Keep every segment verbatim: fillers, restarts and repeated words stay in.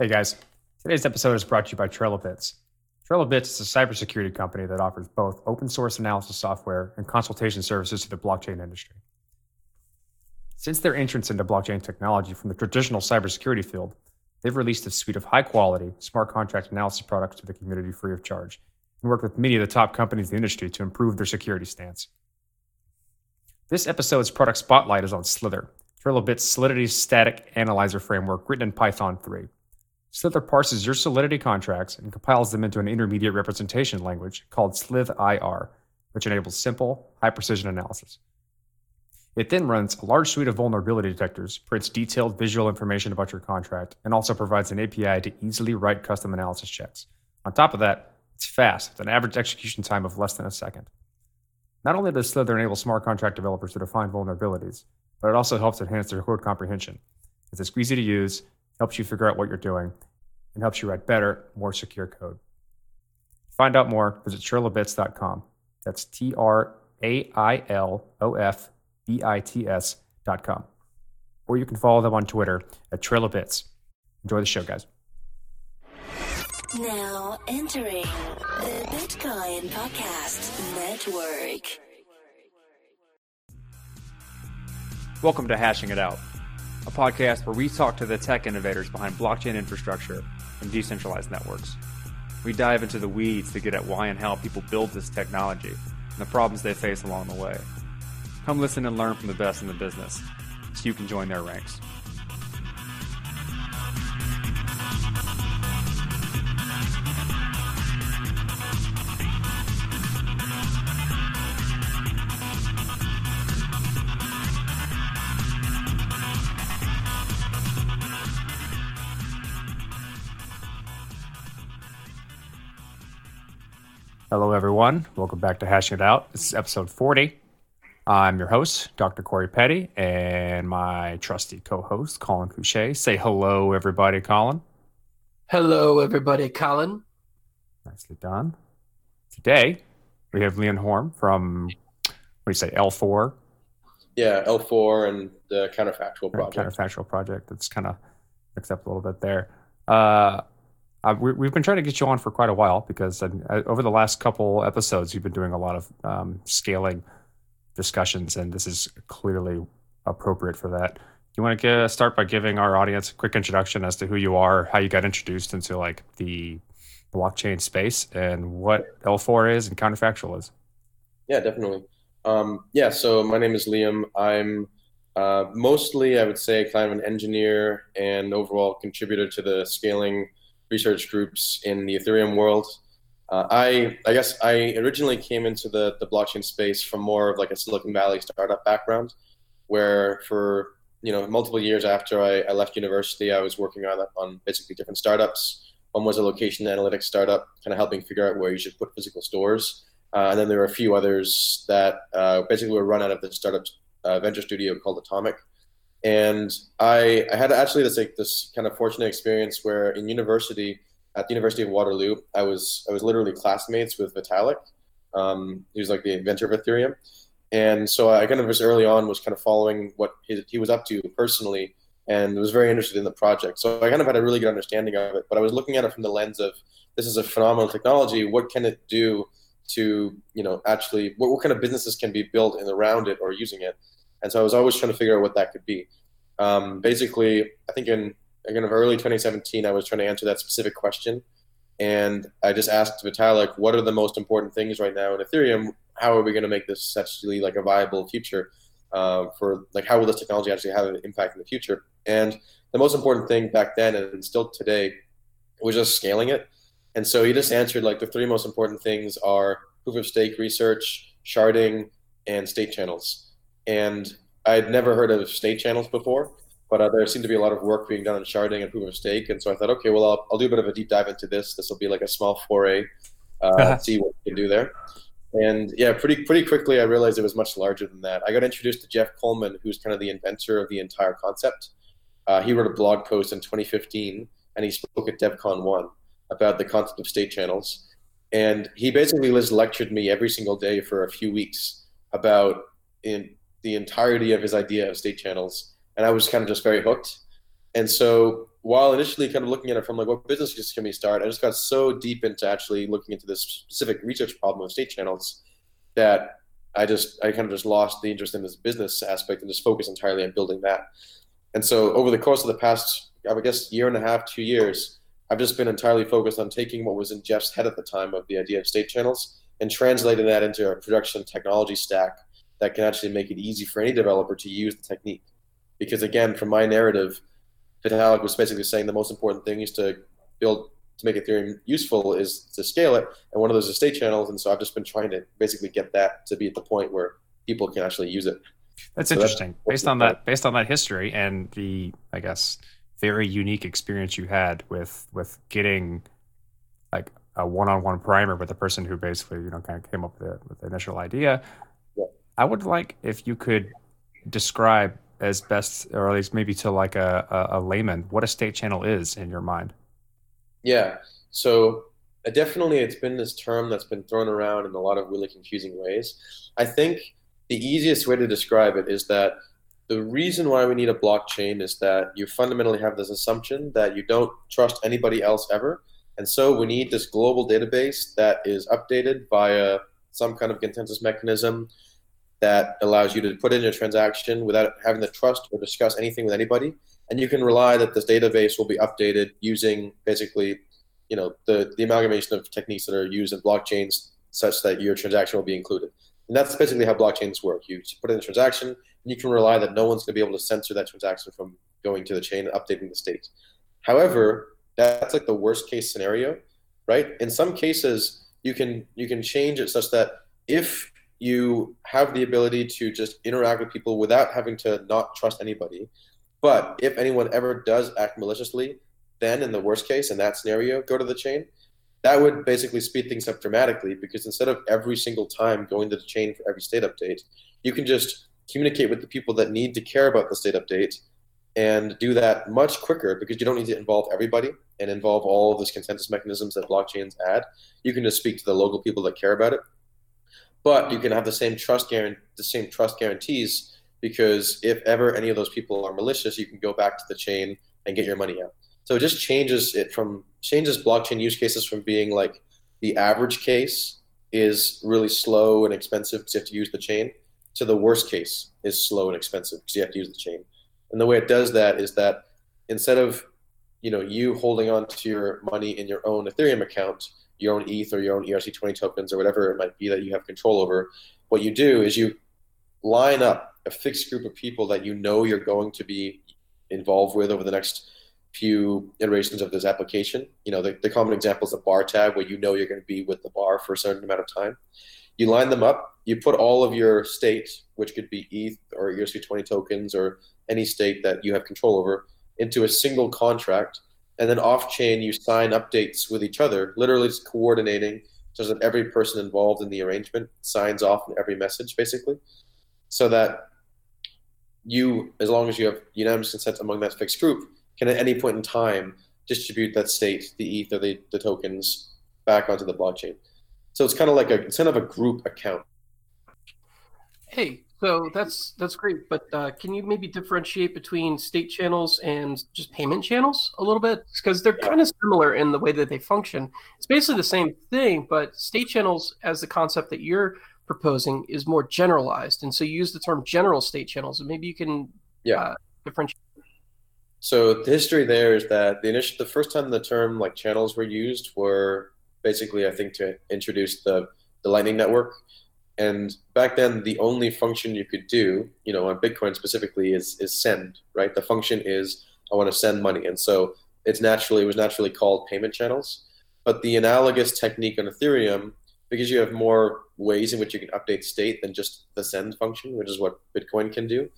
Hey guys, today's episode is brought to you by Trail of Bits. Trail of Bits is a cybersecurity company that offers both open source analysis software and consultation services to the blockchain industry. Since their entrance into blockchain technology from the traditional cybersecurity field, they've released a suite of high-quality smart contract analysis products to the community free of charge and worked with many of the top companies in the industry to improve their security stance. This episode's product spotlight is on Slither, Trail of Bits' Solidity Static Analyzer Framework written in Python three. Slither parses your Solidity contracts and compiles them into an intermediate representation language called Slith I R, which enables simple, high-precision analysis. It then runs a large suite of vulnerability detectors, prints detailed visual information about your contract, and also provides an A P I to easily write custom analysis checks. On top of that, it's fast, with an average execution time of less than a second. Not only does Slither enable smart contract developers to define vulnerabilities, but it also helps enhance their code comprehension. It's easy to use, helps you figure out what you're doing, and helps you write better, more secure code. To find out more, visit trail of bits dot com. That's T R A I L O F B I T S dot com. Or you can follow them on Twitter at Trail of Bits. Enjoy the show, guys. Now entering the Bitcoin Podcast Network. Welcome to Hashing It Out, a podcast where we talk to the tech innovators behind blockchain infrastructure and decentralized networks. We dive into the weeds to get at why and how people build this technology and the problems they face along the way. Come listen and learn from the best in the business so you can join their ranks. Hello, everyone. Welcome back to Hashing It Out. This is episode forty. I'm your host, Doctor Corey Petty, and my trusty co-host, Colin Couchet. Say hello, everybody, Colin. Hello, everybody, Colin. Nicely done. Today, we have Liam Horne from, what do you say, L four? Yeah, L four and the Counterfactual Project. And Counterfactual Project. It's kind of mixed up a little bit there. Uh Uh, we, we've been trying to get you on for quite a while because uh, over the last couple episodes, you've been doing a lot of um, scaling discussions, and this is clearly appropriate for that. Do you want to get, start by giving our audience a quick introduction as to who you are, how you got introduced into like the blockchain space, and what L four is and Counterfactual is? Yeah, definitely. Um, yeah, so my name is Liam. I'm uh, mostly, I would say, kind of an engineer and overall contributor to the scaling research groups in the Ethereum world. Uh, I I guess I originally came into the, the blockchain space from more of like a Silicon Valley startup background, where for you know multiple years after I, I left university, I was working on on basically different startups. One was a location analytics startup, kind of helping figure out where you should put physical stores. Uh, and then there were a few others that uh, basically were run out of the startup uh, venture studio called Atomic. And I, I had actually this like this kind of fortunate experience where in university, at the University of Waterloo, I was I was literally classmates with Vitalik. Um, he was like the inventor of Ethereum. And so I kind of was early on was kind of following what he, he was up to personally and was very interested in the project. So I kind of had a really good understanding of it, but I was looking at it from the lens of this is a phenomenal technology. What can it do to, you know, actually, what, what kind of businesses can be built and around it or using it? And so I was always trying to figure out what that could be. Um, basically, I think in kind of early twenty seventeen, I was trying to answer that specific question. And I just asked Vitalik, what are the most important things right now in Ethereum? How are we going to make this actually like a viable future uh, for like, how will this technology actually have an impact in the future? And the most important thing back then and still today was just scaling it. And so he just answered like the three most important things are proof of stake research, sharding, and state channels. And I'd never heard of state channels before, but uh, there seemed to be a lot of work being done on sharding and proof of stake. And so I thought, okay, well, I'll, I'll do a bit of a deep dive into this. This will be like a small foray, uh, see what we can do there. And yeah, pretty pretty quickly, I realized it was much larger than that. I got introduced to Jeff Coleman, who's kind of the inventor of the entire concept. Uh, he wrote a blog post in twenty fifteen, and he spoke at DevCon one about the concept of state channels. And he basically just lectured me every single day for a few weeks about in the entirety of his idea of state channels. And I was kind of just very hooked. And so while initially kind of looking at it from like what business can we start, I just got so deep into actually looking into this specific research problem of state channels that I just I kind of just lost the interest in this business aspect and just focused entirely on building that. And so over the course of the past, I would guess, year and a half, two years, I've just been entirely focused on taking what was in Jeff's head at the time of the idea of state channels and translating that into a production technology stack that can actually make it easy for any developer to use the technique. Because again, from my narrative, Vitalik was basically saying the most important thing is to build, to make Ethereum useful is to scale it. And one of those is state channels. And so I've just been trying to basically get that to be at the point where people can actually use it. That's so interesting. That's based on that, based on that history and the, I guess, very unique experience you had with, with getting like a one-on-one primer with the person who basically, you know, kind of came up with the, with the initial idea. Yeah. I would like if you could describe as best, or at least maybe to like a, a, a layman, what a state channel is in your mind. Yeah. So uh, definitely it's been this term that's been thrown around in a lot of really confusing ways. I think the easiest way to describe it is that the reason why we need a blockchain is that you fundamentally have this assumption that you don't trust anybody else ever. And so we need this global database that is updated via some kind of consensus mechanism that allows you to put in a transaction without having to trust or discuss anything with anybody. And you can rely that this database will be updated using basically, you know, the, the amalgamation of techniques that are used in blockchains such that your transaction will be included. And that's basically how blockchains work. You put in a transaction, and you can rely that no one's going to be able to censor that transaction from going to the chain and updating the state. However, that's like the worst case scenario, right? In some cases, you can you can change it such that if you have the ability to just interact with people without having to not trust anybody, but if anyone ever does act maliciously, then in the worst case, in that scenario, go to the chain. That would basically speed things up dramatically because instead of every single time going to the chain for every state update, you can just communicate with the people that need to care about the state update and do that much quicker because you don't need to involve everybody and involve all of these consensus mechanisms that blockchains add. You can just speak to the local people that care about it. But you can have the same trust guarantee, the same trust guarantees because if ever any of those people are malicious, you can go back to the chain and get your money out. So it just changes it from changes blockchain use cases from being like the average case is really slow and expensive because you have to use the chain to the worst case is slow and expensive because you have to use the chain. And the way it does that is that instead of, you know, you holding on to your money in your own Ethereum account, your own E T H or your own E R C twenty tokens or whatever it might be that you have control over, what you do is you line up a fixed group of people that you know you're going to be involved with over the next few iterations of this application. You know, the, the common example is a bar tab where you know you're going to be with the bar for a certain amount of time. You line them up, you put all of your state, which could be E T H or E R C twenty tokens or any state that you have control over, into a single contract. And then off-chain, you sign updates with each other, literally just coordinating so that every person involved in the arrangement signs off on every message, basically, so that you, as long as you have unanimous consent among that fixed group, can at any point in time distribute that state, the E T H or the, the tokens, back onto the blockchain. So it's kind of like a it's kind of a group account. Hey, so that's that's great, but uh, can you maybe differentiate between state channels and just payment channels a little bit? Because they're yeah. kind of similar in the way that they function. It's basically the same thing, but state channels, as the concept that you're proposing, is more generalized. And so you use the term general state channels, and maybe you can yeah. uh, differentiate. So the history there is that the initial, the first time the term like channels were used were basically, I think, to introduce the, the Lightning Network. And back then, the only function you could do, you know, on Bitcoin specifically, is is send, right? The function is, I want to send money. And so it's naturally, it was naturally called payment channels. But the analogous technique on Ethereum, because you have more ways in which you can update state than just the send function, which is what Bitcoin can do,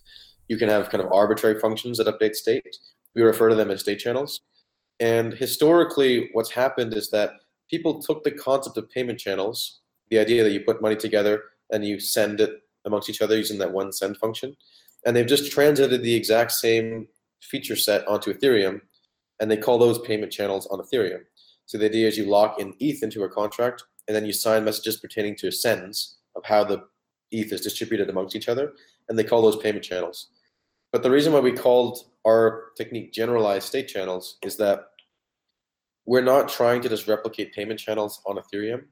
you can have kind of arbitrary functions that update state. We refer to them as state channels. And historically, what's happened is that people took the concept of payment channels, the idea that you put money together and you send it amongst each other using that one send function, and they've just translated the exact same feature set onto Ethereum, and they call those payment channels on Ethereum. So the idea is you lock in E T H into a contract, and then you sign messages pertaining to sends of how the E T H is distributed amongst each other, and they call those payment channels. But the reason why we called our technique, generalized state channels, is that we're not trying to just replicate payment channels on Ethereum.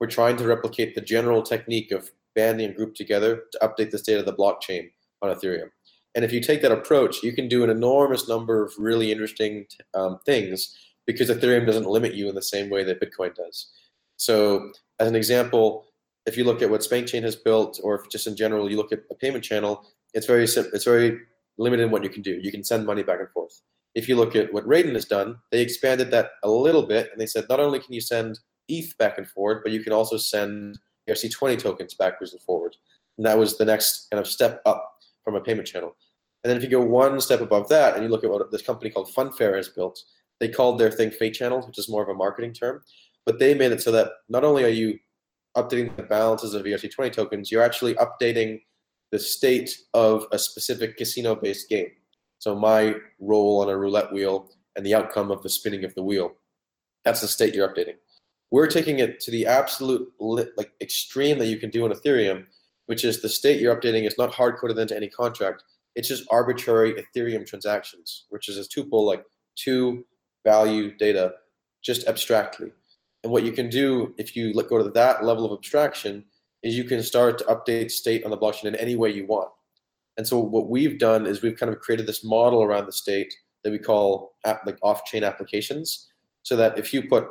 We're trying to replicate the general technique of banding and group together to update the state of the blockchain on Ethereum. And if you take that approach, you can do an enormous number of really interesting um, things, because Ethereum doesn't limit you in the same way that Bitcoin does. So as an example, if you look at what SpankChain has built, or if just in general you look at a payment channel, it's very it's very limited in what you can do. You can send money back and forth. If you look at what Raiden has done, they expanded that a little bit, and they said not only can you send E T H back and forth, but you can also send E R C twenty tokens backwards and forward. And that was the next kind of step up from a payment channel. And then if you go one step above that and you look at what this company called Funfair has built, they called their thing Fate Channels, which is more of a marketing term. But they made it so that not only are you updating the balances of E R C twenty tokens, you're actually updating the state of a specific casino-based game. So my roll on a roulette wheel and the outcome of the spinning of the wheel, that's the state you're updating. We're taking it to the absolute like extreme that you can do in Ethereum, which is the state you're updating is not hard-coded into any contract. It's just arbitrary Ethereum transactions, which is a tuple, like two value data, just abstractly. And what you can do if you go to that level of abstraction is you can start to update state on the blockchain in any way you want. And so what we've done is we've kind of created this model around the state that we call app, like off-chain applications, so that if you put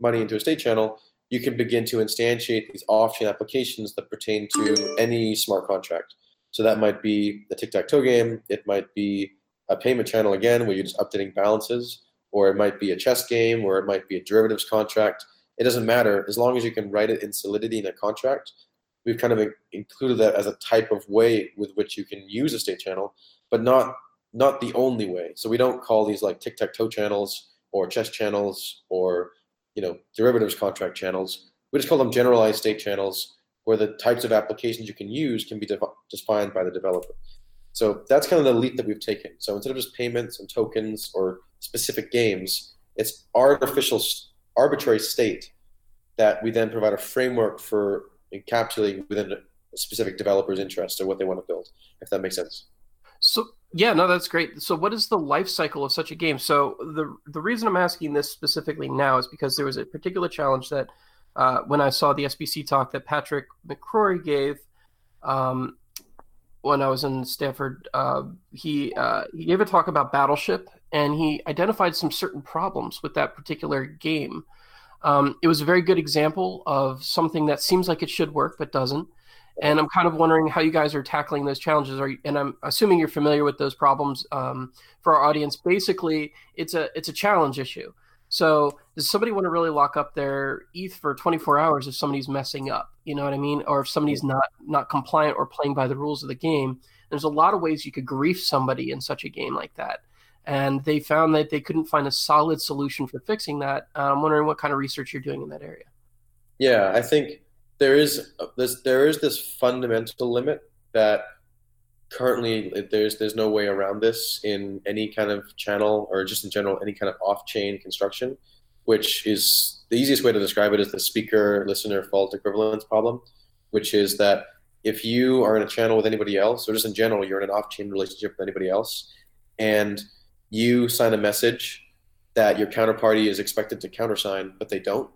money into a state channel, you can begin to instantiate these off-chain applications that pertain to any smart contract. So that might be the tic-tac-toe game, it might be a payment channel again where you're just updating balances, or it might be a chess game, or it might be a derivatives contract. It doesn't matter, as long as you can write it in Solidity in a contract. We've kind of included that as a type of way with which you can use a state channel, but not not the only way. So we don't call these like tic-tac-toe channels or chess channels or you know derivatives contract channels. We just call them generalized state channels, where the types of applications you can use can be de- defined by the developer. So that's kind of the leap that we've taken. So instead of just payments and tokens or specific games, it's artificial, arbitrary state that we then provide a framework for encapsulating within a specific developer's interest or what they want to build, if that makes sense. So yeah, no, that's great. So what is the life cycle of such a game? So the the reason I'm asking this specifically now is because there was a particular challenge that uh, when I saw the S B C talk that Patrick McCrory gave, um, when I was in Stanford, uh, he uh, he gave a talk about Battleship, and he identified some certain problems with that particular game. Um, it was a very good example of something that seems like it should work but doesn't. And I'm kind of wondering how you guys are tackling those challenges. Are you, and I'm assuming you're familiar with those problems. Um, for our audience, basically, it's a it's a challenge issue. So does somebody want to really lock up their E T H for twenty-four hours if somebody's messing up? You know what I mean? Or if somebody's not not compliant or playing by the rules of the game. There's a lot of ways you could grief somebody in such a game like that. And they found that they couldn't find a solid solution for fixing that. Uh, I'm wondering what kind of research you're doing in that area. Yeah, I think there is this, there is this fundamental limit that currently there's there's no way around this in any kind of channel, or just in general any kind of off-chain construction, which is the easiest way to describe it is the speaker listener fault equivalence problem, which is that if you are in a channel with anybody else, or just in general you're in an off-chain relationship with anybody else, and you sign a message that your counterparty is expected to countersign but they don't,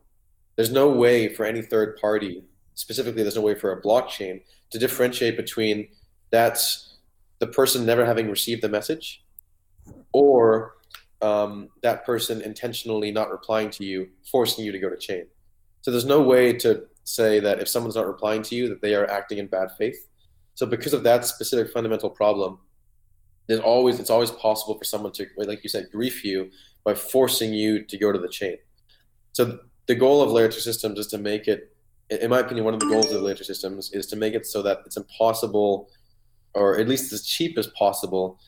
there's no way for any third party, specifically there's no way for a blockchain to differentiate between that's the person never having received the message, or um, that person intentionally not replying to you, forcing you to go to chain. So there's no way to say that if someone's not replying to you that they are acting in bad faith. So because of that specific fundamental problem, there's always it's always possible for someone to, like you said, grief you by forcing you to go to the chain. So the goal of Layer two systems is to make it, in my opinion, one of the goals of Layer two systems is to make it so that it's impossible, or at least as cheap as possible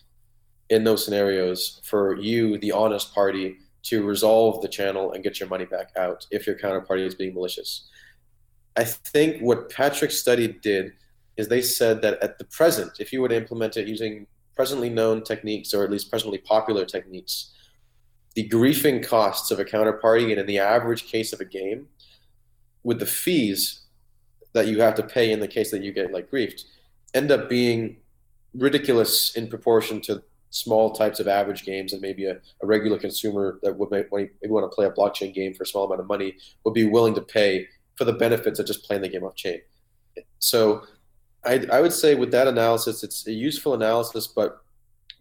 in those scenarios, for you, the honest party, to resolve the channel and get your money back out if your counterparty is being malicious. I think what Patrick's study did is they said that at the present, if you were to implement it using presently known techniques, or at least presently popular techniques, the griefing costs of a counterparty, and in the average case of a game, with the fees that you have to pay in the case that you get like griefed, end up being ridiculous in proportion to small types of average games, and maybe a, a regular consumer that would maybe want to play a blockchain game for a small amount of money would be willing to pay for the benefits of just playing the game off chain. So I, I would say with that analysis, it's a useful analysis, but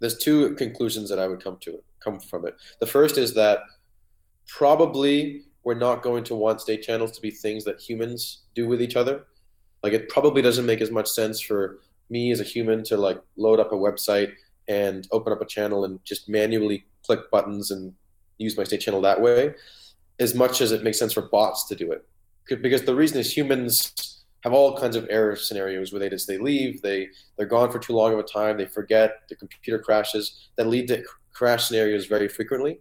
there's two conclusions that I would come to come from it. The first is that probably we're not going to want state channels to be things that humans do with each other. Like, it probably doesn't make as much sense for me as a human to like load up a website and open up a channel and just manually click buttons and use my state channel that way, as much as it makes sense for bots to do it. Because the reason is humans have all kinds of error scenarios where they just, they leave, they, they're gone for too long of a time, they forget, the computer crashes, that lead to crash scenarios very frequently.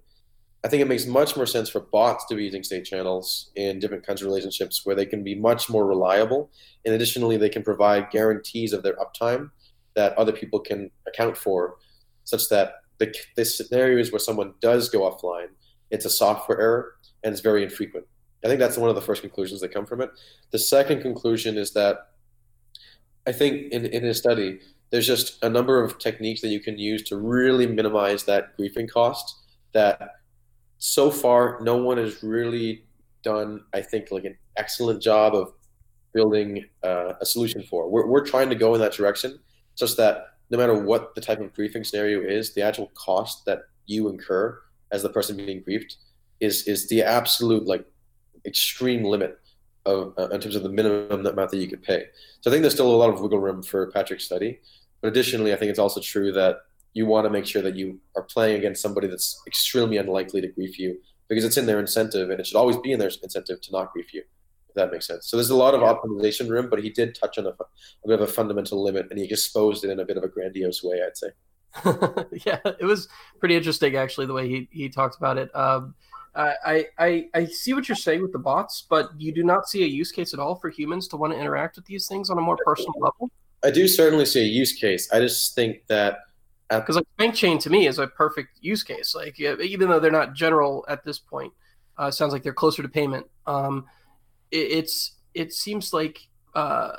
I think it makes much more sense for bots to be using state channels in different kinds of relationships where they can be much more reliable. And additionally, they can provide guarantees of their uptime that other people can account for, such that the, the scenarios where someone does go offline, it's a software error and it's very infrequent. I think that's one of the first conclusions that come from it. The second conclusion is that I think in, in his study, there's just a number of techniques that you can use to really minimize that griefing cost that so far no one has really done, I think, like an excellent job of building uh, a solution for. We're, we're trying to go in that direction, such that no matter what the type of griefing scenario is, the actual cost that you incur as the person being griefed is is the absolute like extreme limit of uh, in terms of the minimum amount that you could pay. So I think there's still a lot of wiggle room for Patrick's study. But additionally, I think it's also true that you want to make sure that you are playing against somebody that's extremely unlikely to grief you, because it's in their incentive, and it should always be in their incentive to not grief you, if that makes sense. So there's a lot of optimization room, but he did touch on a, a bit of a fundamental limit, and he exposed it in a bit of a grandiose way, I'd say. Yeah, it was pretty interesting, actually, the way he, he talked about it. Um, I, I I see what you're saying with the bots, but you do not see a use case at all for humans to want to interact with these things on a more personal level? I do certainly see a use case. I just think that Because like bank chain to me is a perfect use case. Like, even though they're not general at this point, uh, sounds like they're closer to payment. Um, it, it's it seems like uh,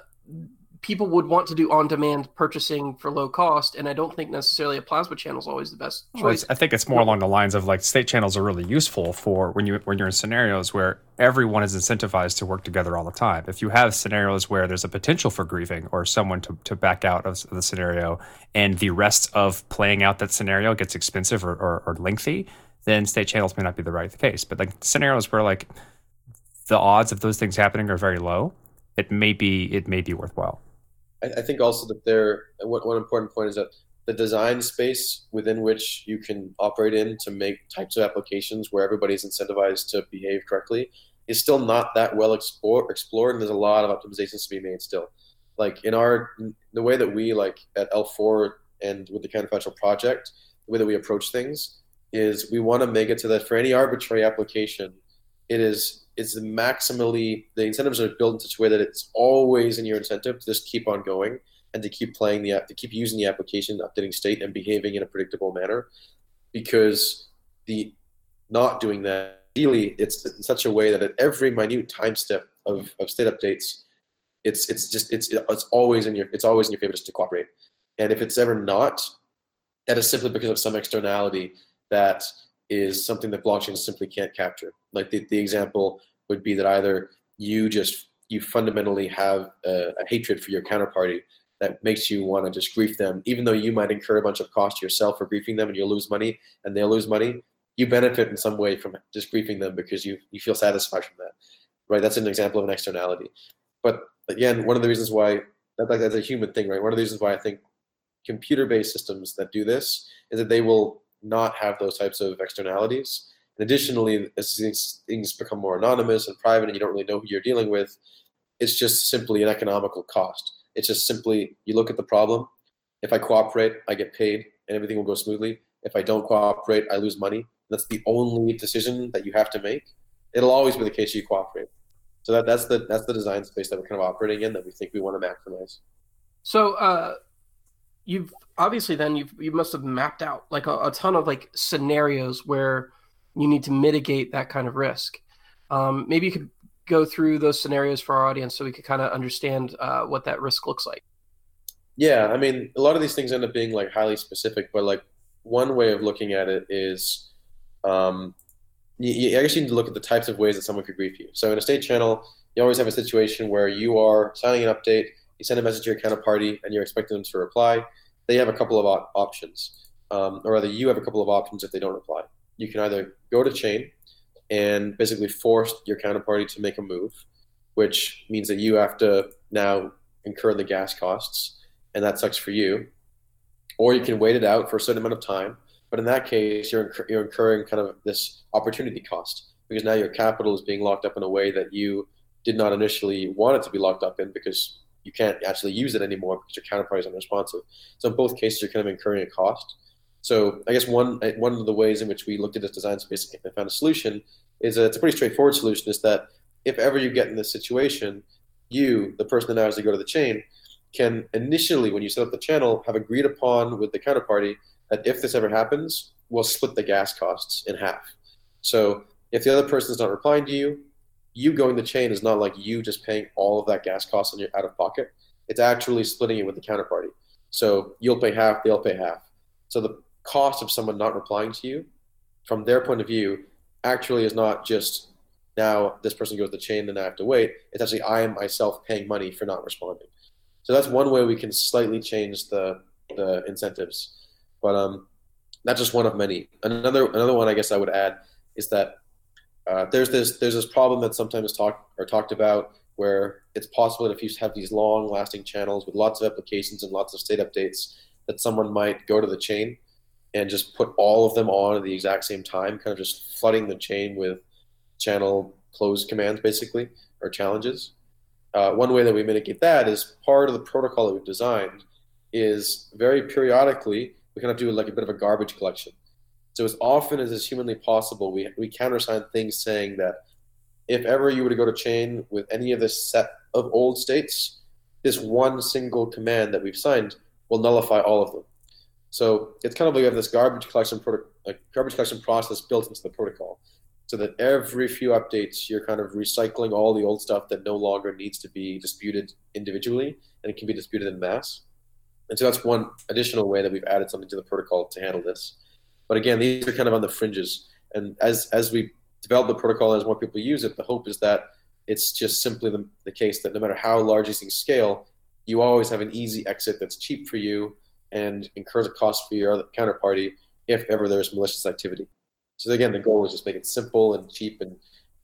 people would want to do on-demand purchasing for low cost, and I don't think necessarily a plasma channel is always the best choice. Well, I think it's more along the lines of like state channels are really useful for when you when you're in scenarios where everyone is incentivized to work together all the time. If you have scenarios where there's a potential for grieving or someone to, to back out of the scenario, and the rest of playing out that scenario gets expensive or, or, or lengthy, then state channels may not be the right case. But like scenarios where like the odds of those things happening are very low, it may be it may be worthwhile. I think also that there, one important point is that the design space within which you can operate in to make types of applications where everybody's incentivized to behave correctly is still not that well explore, explored, and there's a lot of optimizations to be made still. Like in our, the way that we like at L four and with the Counterfactual project, the way that we approach things is we want to make it so that for any arbitrary application, it is it's maximally, the incentives are built in such a way that it's always in your incentive to just keep on going and to keep playing the app, to keep using the application, updating state, and behaving in a predictable manner. Because the not doing that, ideally, it's in such a way that at every minute time step of, of state updates, it's it's just it's it's always in your it's always in your favor just to cooperate. And if it's ever not, that is simply because of some externality that is something that blockchain simply can't capture. Like the, the example would be that either you just, you fundamentally have a, a hatred for your counterparty that makes you want to just grief them, even though you might incur a bunch of cost yourself for griefing them and you'll lose money and they'll lose money. You benefit in some way from just griefing them because you, you feel satisfied from that, right? That's an example of an externality. But again, one of the reasons why, that, like, that's a human thing, right? One of the reasons why I think computer-based systems that do this is that they will not have those types of externalities. And additionally, as these things become more anonymous and private and you don't really know who you're dealing with, it's just simply an economical cost. It's just simply, you look at the problem. If I cooperate, I get paid and everything will go smoothly. If I don't cooperate, I lose money. That's the only decision that you have to make. It'll always be the case you cooperate. So that, that's the that's the design space that we're kind of operating in that we think we want to maximize. So uh You've obviously then you've, you must have mapped out like a, a ton of like scenarios where you need to mitigate that kind of risk. Um, maybe you could go through those scenarios for our audience so we could kind of understand uh, what that risk looks like. Yeah, I mean, a lot of these things end up being like highly specific, but like one way of looking at it is, um, you, you actually need to look at the types of ways that someone could brief you. So in a state channel, you always have a situation where you are signing an update, you send a message to your counterparty, and you're expecting them to reply. They have a couple of op- options, um, or rather you have a couple of options if they don't reply. You can either go to chain and basically force your counterparty to make a move, which means that you have to now incur the gas costs, and that sucks for you. Or you can wait it out for a certain amount of time, but in that case, you're incur- you're incurring kind of this opportunity cost, because now your capital is being locked up in a way that you did not initially want it to be locked up in, because you can't actually use it anymore because your counterparty is unresponsive. So in both cases, you're kind of incurring a cost. So I guess one one of the ways in which we looked at this design space and found a solution is that it's a pretty straightforward solution, is that if ever you get in this situation, you, the person that now has to go to the chain, can initially, when you set up the channel, have agreed upon with the counterparty that if this ever happens, we'll split the gas costs in half. So if the other person is not replying to you, you going to chain is not like you just paying all of that gas cost in your out of pocket. It's actually splitting it with the counterparty. So you'll pay half, they'll pay half. So the cost of someone not replying to you, from their point of view, actually is not just now this person goes to the chain and I have to wait. It's actually I am myself paying money for not responding. So that's one way we can slightly change the the incentives. But um, that's just one of many. Another another one I guess I would add is that uh, there's this there's this problem that sometimes talk or talked about, where it's possible that if you have these long-lasting channels with lots of applications and lots of state updates, that someone might go to the chain and just put all of them on at the exact same time, kind of just flooding the chain with channel close commands, basically, or challenges. Uh, one way that we mitigate that is part of the protocol that we've designed is very periodically, we kind of do like a bit of a garbage collection. So as often as is humanly possible, we we countersign things saying that if ever you were to go to chain with any of this set of old states, this one single command that we've signed will nullify all of them. So it's kind of like we have this garbage collection pro- uh, garbage collection process built into the protocol, so that every few updates, you're kind of recycling all the old stuff that no longer needs to be disputed individually, and it can be disputed in mass. And so that's one additional way that we've added something to the protocol to handle this. But again, these are kind of on the fringes. And as as we develop the protocol, as more people use it, the hope is that it's just simply the, the case that no matter how large these things scale, you always have an easy exit that's cheap for you and incurs a cost for your other counterparty if ever there's malicious activity. So again, the goal is just make it simple and cheap, and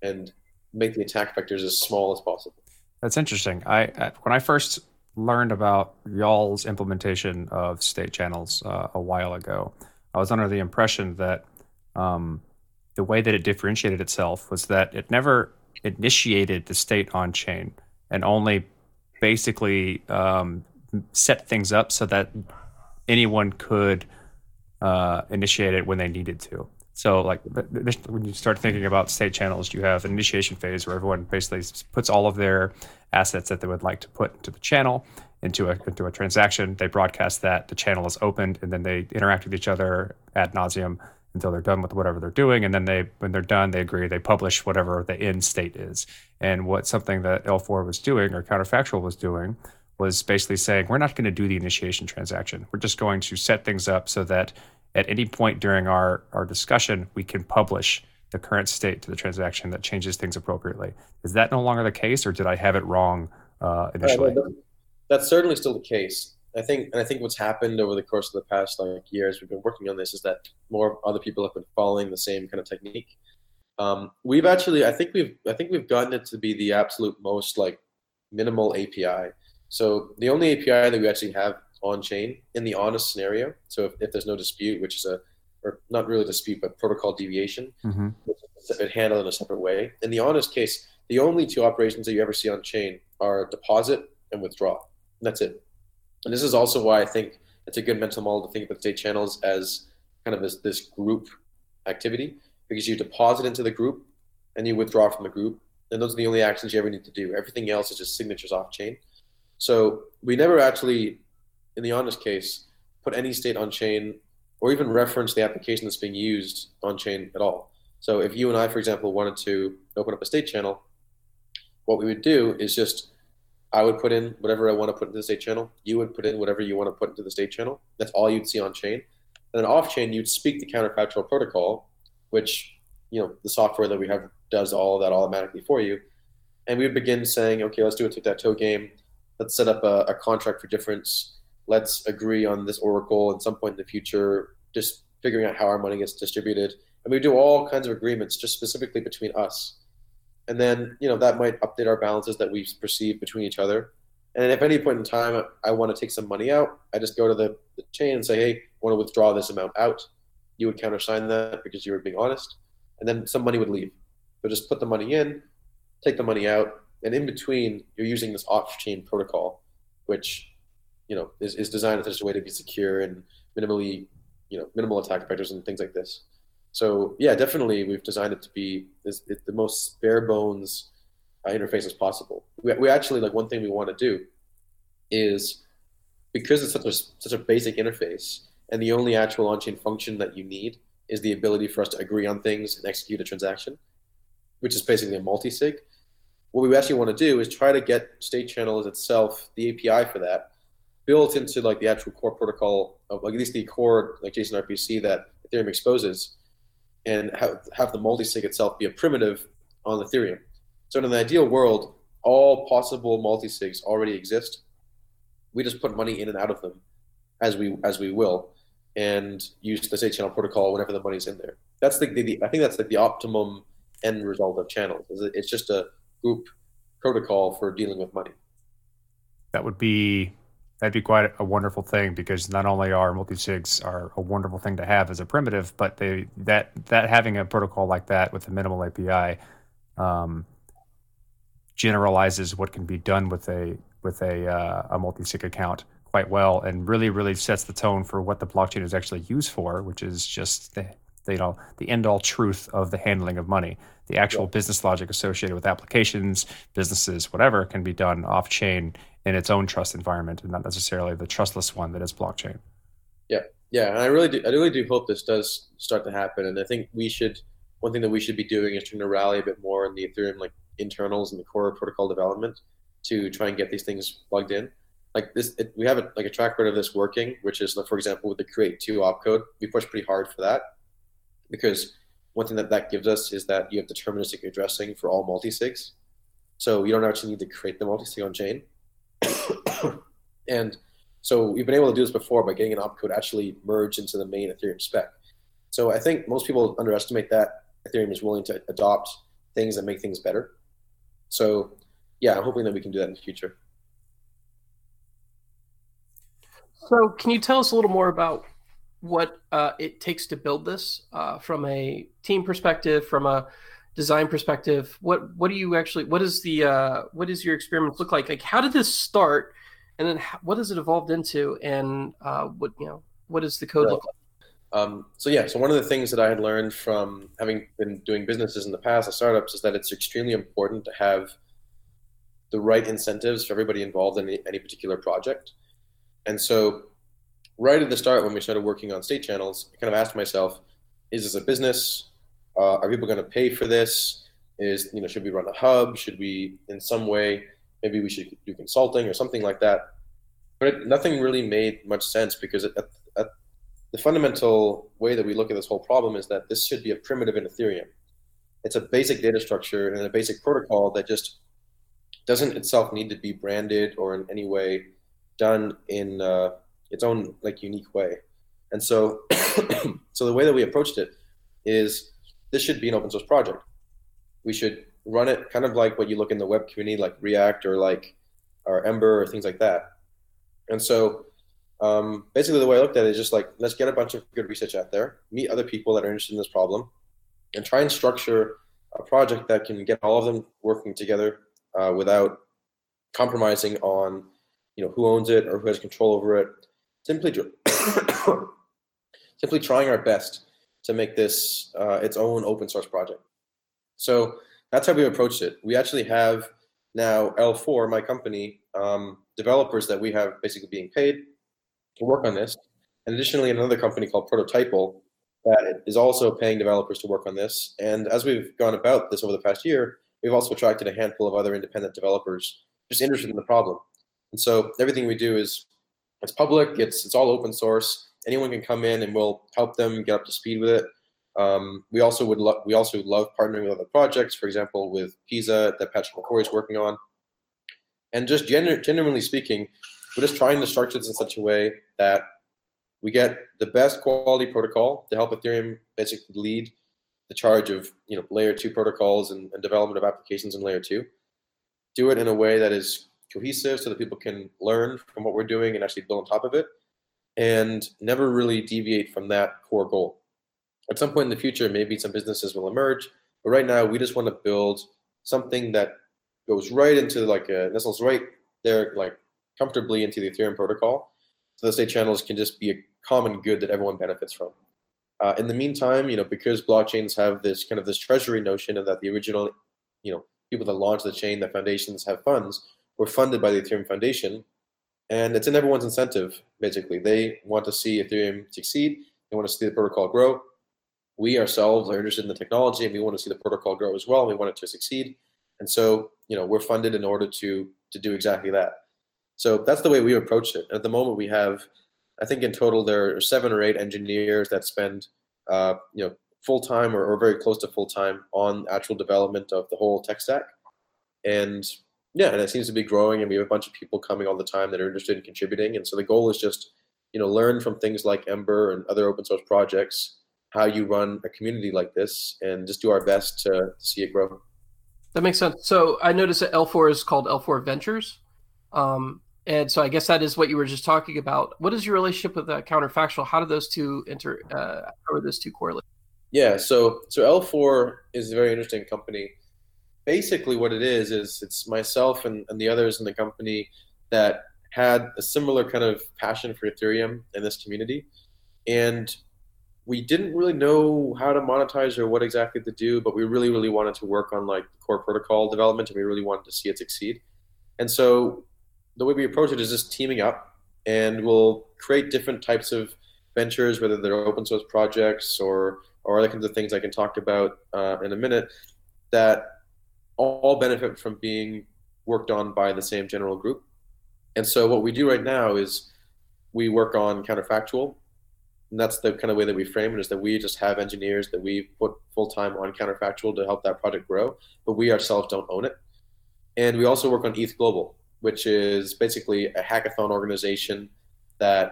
and make the attack vectors as small as possible. That's interesting. I when I first learned about y'all's implementation of state channels uh, a while ago, I was under the impression that um, the way that it differentiated itself was that it never initiated the state on chain, and only basically um, set things up so that anyone could uh, initiate it when they needed to. So like when you start thinking about state channels, you have an initiation phase where everyone basically puts all of their assets that they would like to put into the channel, into a into a transaction. They broadcast that, the channel is opened, and then they interact with each other ad nauseum until they're done with whatever they're doing. And then they, when they're done, they agree, they publish whatever the end state is. And what something that L four was doing, or Counterfactual was doing, was basically saying, we're not going to do the initiation transaction. We're just going to set things up so that at any point during our, our discussion, we can publish the current state to the transaction that changes things appropriately. Is that no longer the case, or did I have it wrong uh, initially? Right, that's certainly still the case. I think, and I think what's happened over the course of the past like years we've been working on this is that more other people have been following the same kind of technique. Um, we've actually, I think we've, I think we've gotten it to be the absolute most like minimal A P I. So the only A P I that we actually have on-chain in the honest scenario, so if, if there's no dispute, which is a, or not really dispute, but protocol deviation, mm-hmm. It's handled in a separate way. In the honest case, the only two operations that you ever see on-chain are deposit and withdraw. And that's it. And this is also why I think it's a good mental model to think about state channels as kind of this, this group activity, because you deposit into the group and you withdraw from the group, and those are the only actions you ever need to do. Everything else is just signatures off-chain. So we never actually, in the honest case, put any state on chain or even reference the application that's being used on chain at all. So if you and I, for example, wanted to open up a state channel, what we would do is just, I would put in whatever I want to put into the state channel. You would put in whatever you want to put into the state channel. That's all you'd see on chain. And then off-chain, you'd speak the counterfactual protocol, which, you know, the software that we have does all of that automatically for you. And we would begin saying, okay, let's do a tic-tac-toe game. Let's set up a, a contract for difference. Let's agree on this oracle at some point in the future, just figuring out how our money gets distributed. And we do all kinds of agreements just specifically between us. And then, you know, that might update our balances that we perceive between each other. And if at any point in time I, I want to take some money out, I just go to the, the chain and say, hey, I want to withdraw this amount out. You would countersign that because you were being honest. And then some money would leave. So just put the money in, take the money out. And in between, you're using this off-chain protocol, which, you know, is, is designed in such a way to be secure and minimally, you know, minimal attack vectors and things like this. So yeah, definitely we've designed it to be it's, it's the most bare bones uh, interface as possible. We, we actually, like, one thing we want to do is, because it's such a, such a basic interface, and the only actual on-chain function that you need is the ability for us to agree on things and execute a transaction, which is basically a multi-sig. What we actually want to do is try to get state channels itself, the A P I for that, built into like the actual core protocol of, like, at least the core, like, JSON R P C that Ethereum exposes, and have, have the multisig itself be a primitive on Ethereum. So in an ideal world, all possible multisigs already exist. We just put money in and out of them as we as we will, and use the state channel protocol whenever the money's in there. That's the, the, the I think that's like the optimum end result of channels. It's just a group protocol for dealing with money. That would be that'd be quite a wonderful thing, because not only are multisigs are a wonderful thing to have as a primitive, but they that that having a protocol like that with a minimal A P I um, generalizes what can be done with a with a uh, a multisig account quite well, and really really sets the tone for what the blockchain is actually used for, which is just the, the you know the end all truth of the handling of money. The actual yeah. business logic associated with applications, businesses, whatever, can be done off chain in its own trust environment, and not necessarily the trustless one that is blockchain. Yeah, yeah, and I really do, I really do hope this does start to happen. And I think we should, one thing that we should be doing is trying to rally a bit more in the Ethereum, like, internals and the core protocol development to try and get these things plugged in. Like this, it, we have a, like a track record of this working, which is, for example, with the create two opcode, we push pretty hard for that, because one thing that that gives us is that you have deterministic addressing for all multisigs. So you don't actually need to create the multisig on chain. And so we've been able to do this before by getting an opcode actually merged into the main Ethereum spec. So I think most people underestimate that Ethereum is willing to adopt things that make things better. So yeah, I'm hoping that we can do that in the future. So can you tell us a little more about what uh, it takes to build this uh, from a team perspective, from a design perspective? What what do you actually, what is the, uh, what does your experiment look like? Like, how did this start? And then how, what has it evolved into, and uh, what, you know, what does the code right. look like? Um, so yeah, so one of the things that I had learned from having been doing businesses in the past, as startups, is that it's extremely important to have the right incentives for everybody involved in any, any particular project. And so right at the start, when we started working on state channels, I kind of asked myself, is this a business? Uh, are people going to pay for this? Is, you know, should we run a hub? Should we, in some way, maybe we should do consulting or something like that? But it, nothing really made much sense, because it, at, at the fundamental way that we look at this whole problem is that this should be a primitive in Ethereum. It's a basic data structure and a basic protocol that just doesn't itself need to be branded or in any way done in uh, its own, like, unique way. And so, so the way that we approached it is, this should be an open source project. We should run it kind of like what you look in the web community, like React or like or Ember or things like that. And so um, basically the way I looked at it is just like, let's get a bunch of good research out there, meet other people that are interested in this problem, and try and structure a project that can get all of them working together uh, without compromising on, you know, who owns it or who has control over it. Simply, simply trying our best to make this uh, its own open source project. So that's how we approached it. We actually have now L four, my company, um, developers that we have basically being paid to work on this. And additionally, another company called Prototypal that is also paying developers to work on this. And as we've gone about this over the past year, we've also attracted a handful of other independent developers just interested in the problem. And so everything we do is, it's public, it's it's all open source, anyone can come in and we'll help them get up to speed with it. Um, we also would love, we also love partnering with other projects, for example, with Pisa that Patrick McCory is working on. And just genu- genuinely speaking, we're just trying to structure this in such a way that we get the best quality protocol to help Ethereum basically lead the charge of, you know, layer two protocols and, and development of applications in layer two. Do it in a way that is cohesive so that people can learn from what we're doing and actually build on top of it, and never really deviate from that core goal. At some point in the future, maybe some businesses will emerge, but right now we just want to build something that goes right into like a, nestles right there, like comfortably into the Ethereum protocol, so the state channels can just be a common good that everyone benefits from. Uh, in the meantime, you know, because blockchains have this kind of this treasury notion of that the original, you know, people that launched the chain, the foundations have funds, were funded by the Ethereum Foundation, and it's in everyone's incentive. Basically, they want to see Ethereum succeed. They want to see the protocol grow. We ourselves are interested in the technology, and we want to see the protocol grow as well. And we want it to succeed, and so, you know, we're funded in order to to do exactly that. So that's the way we approach it. At the moment, we have, I think in total there are seven or eight engineers that spend, uh, you know, full time or, or very close to full time on actual development of the whole tech stack, and yeah, and it seems to be growing. And we have a bunch of people coming all the time that are interested in contributing. And so the goal is just, you know, learn from things like Ember and other open source projects how you run a community like this, and just do our best to see it grow. That makes sense. So I noticed that L four is called L four Ventures. Um, And so I guess that is what you were just talking about. What is your relationship with uh, Counterfactual? How do those two inter? Uh, how are those two correlate? Yeah, so so L four is a very interesting company. Basically, what it is is it's myself and, and the others in the company that had a similar kind of passion for Ethereum in this community, and we didn't really know how to monetize or what exactly to do, but we really really wanted to work on like core protocol development, and we really wanted to see it succeed, and so. The way we approach it is just teaming up, and we'll create different types of ventures, whether they're open source projects or or other kinds of things I can talk about uh, in a minute, that all benefit from being worked on by the same general group. And so what we do right now is we work on Counterfactual, and that's the kind of way that we frame it, is that we just have engineers that we put full time on Counterfactual to help that project grow, but we ourselves don't own it. And we also work on E T H Global, which is basically a hackathon organization that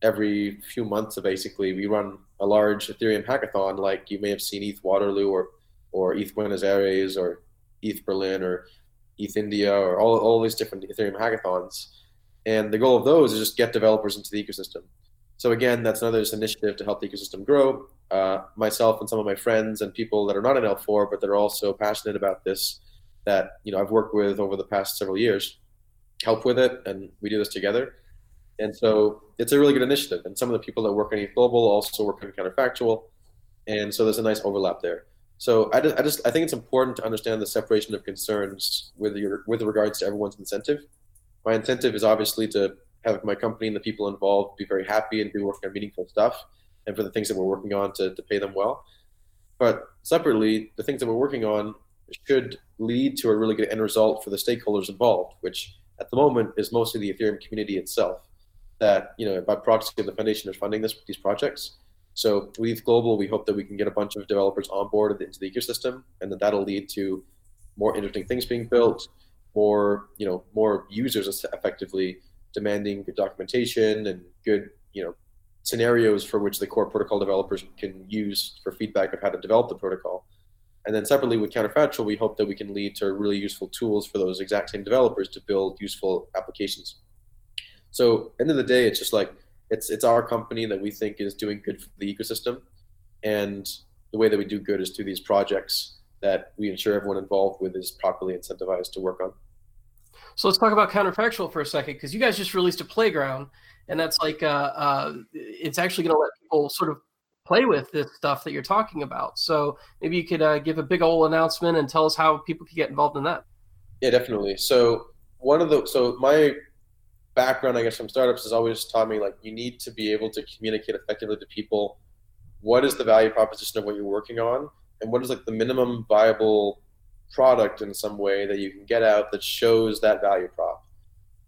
every few months, basically, we run a large Ethereum hackathon, like you may have seen E T H Waterloo or or E T H Buenos Aires or E T H Berlin or E T H India or all, all these different Ethereum hackathons. And the goal of those is just get developers into the ecosystem. So again, that's another just initiative to help the ecosystem grow. Uh, myself and some of my friends and people that are not in L four, but that are also passionate about this, that, you know, I've worked with over the past several years, help with it, and we do this together. And so it's a really good initiative. And some of the people that work on E T H Global also work on Counterfactual. And so there's a nice overlap there. So I just, I just I think it's important to understand the separation of concerns with your with regards to everyone's incentive. My incentive is obviously to have my company and the people involved be very happy and be working on meaningful stuff, and for the things that we're working on to, to pay them well. But separately, the things that we're working on should lead to a really good end result for the stakeholders involved, which at the moment is mostly the Ethereum community itself, that, you know, by proxy of the foundation is funding this these projects. So with Global, we hope that we can get a bunch of developers onboarded into the ecosystem, and that that'll lead to more interesting things being built, more, you know, more users effectively demanding good documentation and good, you know, scenarios for which the core protocol developers can use for feedback of how to develop the protocol. And then separately with Counterfactual, we hope that we can lead to really useful tools for those exact same developers to build useful applications. So end of the day, it's just like, it's it's our company that we think is doing good for the ecosystem. And the way that we do good is through these projects that we ensure everyone involved with is properly incentivized to work on. So let's talk about Counterfactual for a second, because you guys just released a playground, and that's like, uh, uh, it's actually going to let people sort of play with this stuff that you're talking about. So maybe you could uh, give a big old announcement and tell us how people can get involved in that. Yeah, definitely. So one of the, so my background, I guess, from startups has always taught me, like, you need to be able to communicate effectively to people what is the value proposition of what you're working on, and what is like the minimum viable product in some way that you can get out that shows that value prop.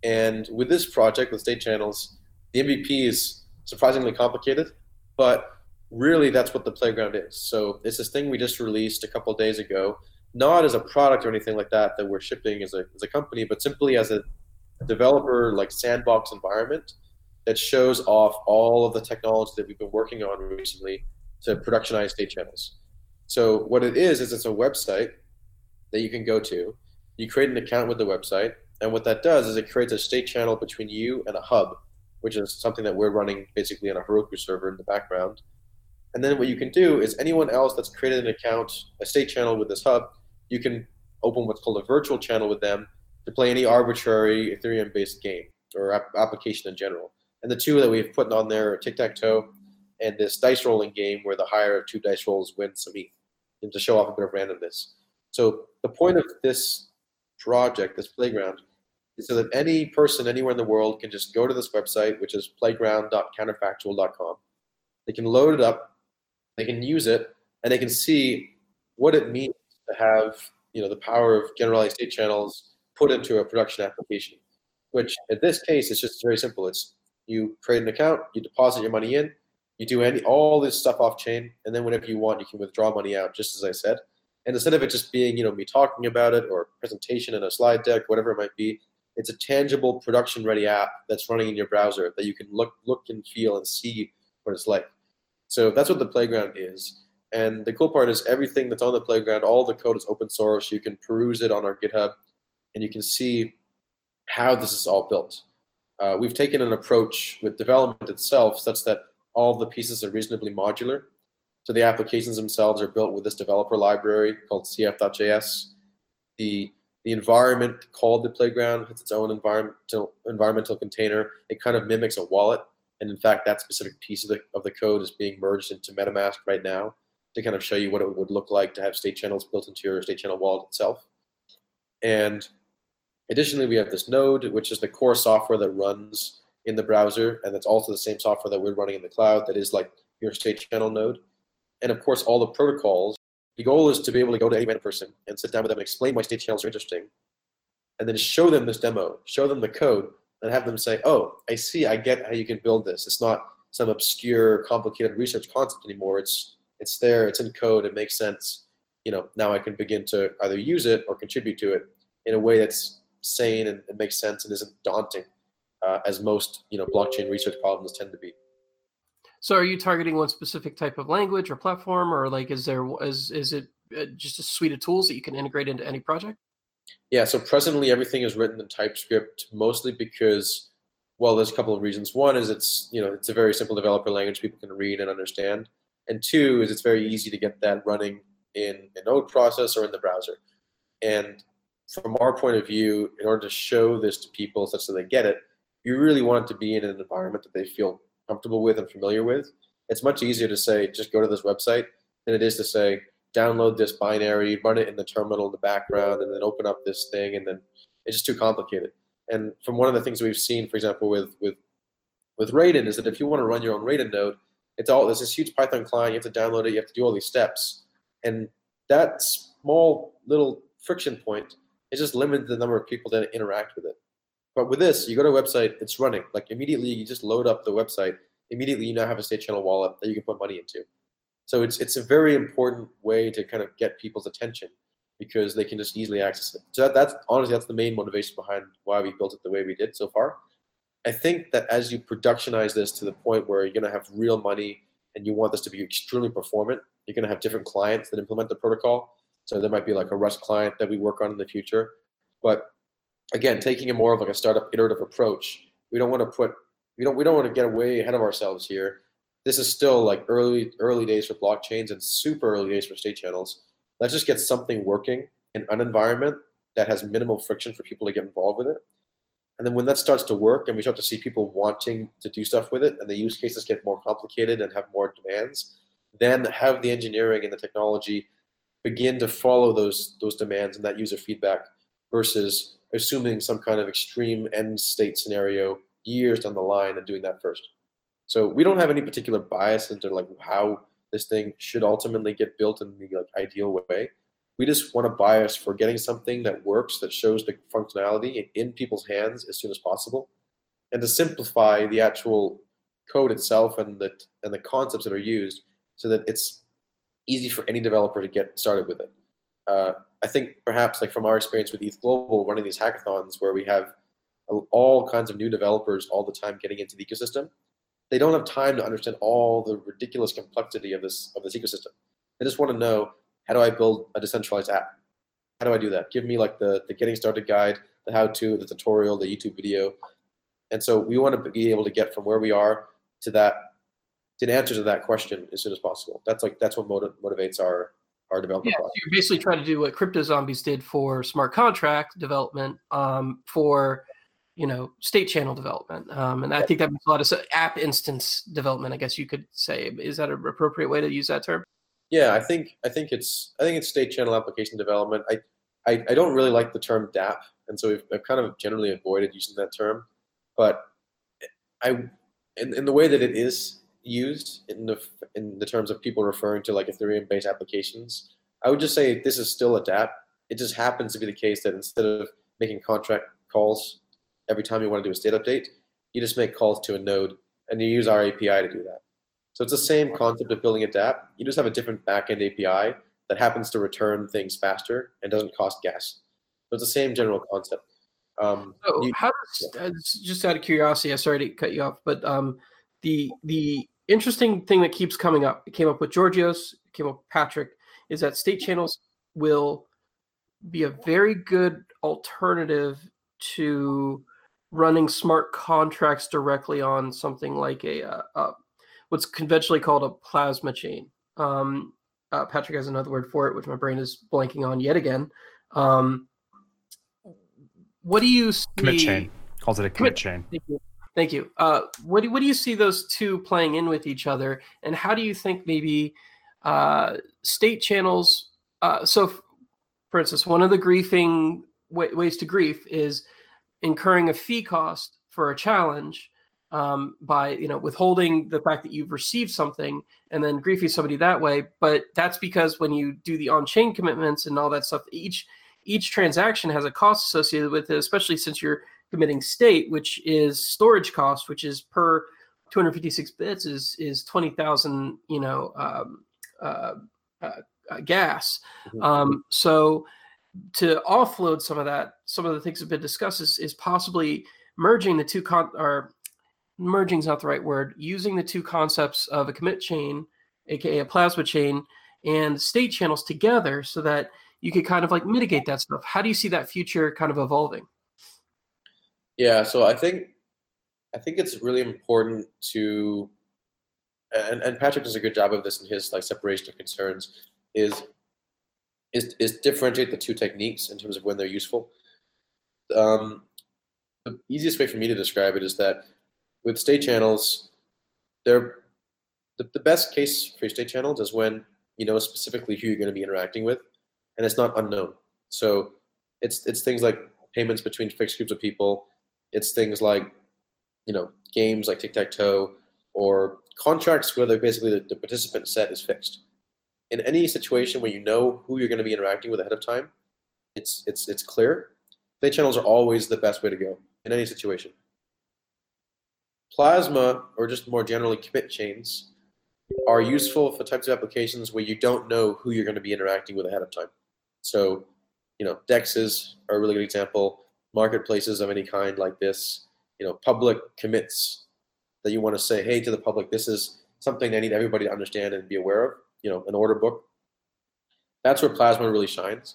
And with this project, with State Channels, the M V P is surprisingly complicated, but really that's what the playground is. So it's this thing we just released a couple of days ago, not as a product or anything like that that we're shipping as a as a company, but simply as a developer like sandbox environment that shows off all of the technology that we've been working on recently to productionize state channels. So what it is, is it's a website that you can go to. You create an account with the website, and what that does is it creates a state channel between you and a hub, which is something that we're running basically on a Heroku server in the background. And then what you can do is anyone else that's created an account, a state channel with this hub, you can open what's called a virtual channel with them to play any arbitrary Ethereum-based game or ap- application in general. And the two that we've put on there are tic-tac-toe and this dice rolling game where the higher of two dice rolls wins some E T H, and to show off a bit of randomness. So the point of this project, this playground, is so that any person anywhere in the world can just go to this website, which is playground dot counterfactual dot com. They can load it up, they can use it, and they can see what it means to have, you know, the power of generalized state channels put into a production application, which in this case is just very simple. It's you create an account, you deposit your money in, you do any all this stuff off chain, and then whenever you want, you can withdraw money out, just as I said. And instead of it just being, you know, me talking about it or a presentation in a slide deck, whatever it might be, it's a tangible production ready app that's running in your browser that you can look look and feel and see what it's like. So that's what the playground is. And the cool part is everything that's on the playground, all the code is open source. You can peruse it on our GitHub and you can see how this is all built. Uh, we've taken an approach with development itself such that all the pieces are reasonably modular. So the applications themselves are built with this developer library called C F dot J S. The, the environment called the playground has its own environmental, environmental container. It kind of mimics a wallet. And in fact, that specific piece of the, of the code is being merged into MetaMask right now to kind of show you what it would look like to have state channels built into your state channel wallet itself. And additionally, we have this node, which is the core software that runs in the browser. And that's also the same software that we're running in the cloud that is like your state channel node. And of course, all the protocols. The goal is to be able to go to any random person and sit down with them and explain why state channels are interesting. And then show them this demo, show them the code, and have them say, oh, I see, I get how you can build this. It's not some obscure, complicated research concept anymore. It's it's there, it's in code, it makes sense. You know, now I can begin to either use it or contribute to it in a way that's sane and it makes sense and isn't daunting, uh, as most, you know, blockchain research problems tend to be. So are you targeting one specific type of language or platform, or like is there is is it just a suite of tools that you can integrate into any project? Yeah, so presently everything is written in TypeScript, mostly because, well, there's a couple of reasons. One is it's, you know, it's a very simple developer language people can read and understand. And two is it's very easy to get that running in a node process or in the browser. And from our point of view, in order to show this to people such that they get it, you really want it to be in an environment that they feel comfortable with and familiar with. It's much easier to say, just go to this website than it is to say, download this binary, run it in the terminal in the background, and then open up this thing, and then it's just too complicated. And from one of the things we've seen, for example, with with with Raiden, is that if you want to run your own Raiden node, it's all there's this huge Python client, you have to download it, you have to do all these steps. And that small little friction point is just limited the number of people that interact with it. But with this, you go to a website, it's running. Like immediately, you just load up the website. Immediately, you now have a state channel wallet that you can put money into. So it's it's a very important way to kind of get people's attention because they can just easily access it. So that, that's honestly, that's the main motivation behind why we built it the way we did so far. I think that as you productionize this to the point where you're going to have real money and you want this to be extremely performant, you're going to have different clients that implement the protocol. So there might be like a Rust client that we work on in the future. But again, taking a more of like a startup iterative approach, we don't want to put, we don't, we don't want to get way ahead of ourselves here. This is still like early, early days for blockchains and super early days for state channels. Let's just get something working in an environment that has minimal friction for people to get involved with it. And then when that starts to work and we start to see people wanting to do stuff with it and the use cases get more complicated and have more demands, then have the engineering and the technology begin to follow those, those demands and that user feedback versus assuming some kind of extreme end state scenario years down the line and doing that first. So we don't have any particular bias into like how this thing should ultimately get built in the like ideal way. We just want a bias for getting something that works, that shows the functionality in people's hands as soon as possible, and to simplify the actual code itself and the and the concepts that are used, so that it's easy for any developer to get started with it. Uh, I think perhaps, like from our experience with E T H Global, running these hackathons where we have all kinds of new developers all the time getting into the ecosystem, they don't have time to understand all the ridiculous complexity of this of this ecosystem. They just want to know, how do I build a decentralized app? How do I do that? Give me like the, the getting started guide, the how-to, the tutorial, the YouTube video. And so we want to be able to get from where we are to that, to the answer to that question as soon as possible. That's like that's what motiv- motivates our our development. Yeah, so you're basically trying to do what Crypto Zombies did for smart contract development, um, for you know state channel development, um, and I think that makes a lot of so app instance development. I guess you could say, is that an appropriate way to use that term? Yeah, I think I think it's I think it's state channel application development. I I, I don't really like the term D A P, and so we've, I've kind of generally avoided using that term. But I, in, in the way that it is used in the in the terms of people referring to like Ethereum-based applications, I would just say this is still a D A P. It just happens to be the case that instead of making contract calls every time you want to do a state update, you just make calls to a node and you use our A P I to do that. So it's the same concept of building a D A P. You just have a different backend A P I that happens to return things faster and doesn't cost gas. So it's the same general concept. Um, so you, how does, yeah. uh, just out of curiosity, I'm sorry to cut you off, but um, the the interesting thing that keeps coming up, it came up with Georgios, it came up with Patrick, is that state channels will be a very good alternative to running smart contracts directly on something like a, a, a what's conventionally called a plasma chain. Um, uh, Patrick has another word for it, which my brain is blanking on yet again. Um, What do you see? Commit chain. Calls it a commit, commit chain. Thank you. Thank you. Uh, what, do, what do you see those two playing in with each other? And how do you think maybe uh, state channels? Uh, so, f- for instance, one of the griefing w- ways to grief is incurring a fee cost for a challenge um, by you know withholding the fact that you've received something and then griefing somebody that way. But that's because when you do the on-chain commitments and all that stuff, each Each transaction has a cost associated with it, especially since you're committing state, which is storage cost, which is per two hundred fifty-six bits is is twenty thousand, you know, um, uh, uh, uh, gas. Mm-hmm. Um, so to offload some of that, some of the things that have been discussed is, is possibly merging the two con- or merging's not the right word, using the two concepts of a commit chain, aka a plasma chain, and state channels together, so that you could kind of like mitigate that stuff. How do you see that future kind of evolving? Yeah, so I think I think it's really important to, and, and Patrick does a good job of this in his like separation of concerns, is is is differentiate the two techniques in terms of when they're useful. Um, the easiest way for me to describe it is that with state channels, they're the, the best case for state channels is when you know specifically who you're going to be interacting with. And it's not unknown. So it's it's things like payments between fixed groups of people. It's things like, you know, games like tic-tac-toe or contracts where they're basically the, the participant set is fixed. In any situation where you know who you're going to be interacting with ahead of time, it's it's it's clear. State channels are always the best way to go in any situation. Plasma, or just more generally commit chains, are useful for types of applications where you don't know who you're going to be interacting with ahead of time. So, you know, D E Xs are a really good example. Marketplaces of any kind like this, you know, public commits that you want to say, hey, to the public, this is something I need everybody to understand and be aware of, you know, an order book. That's where Plasma really shines,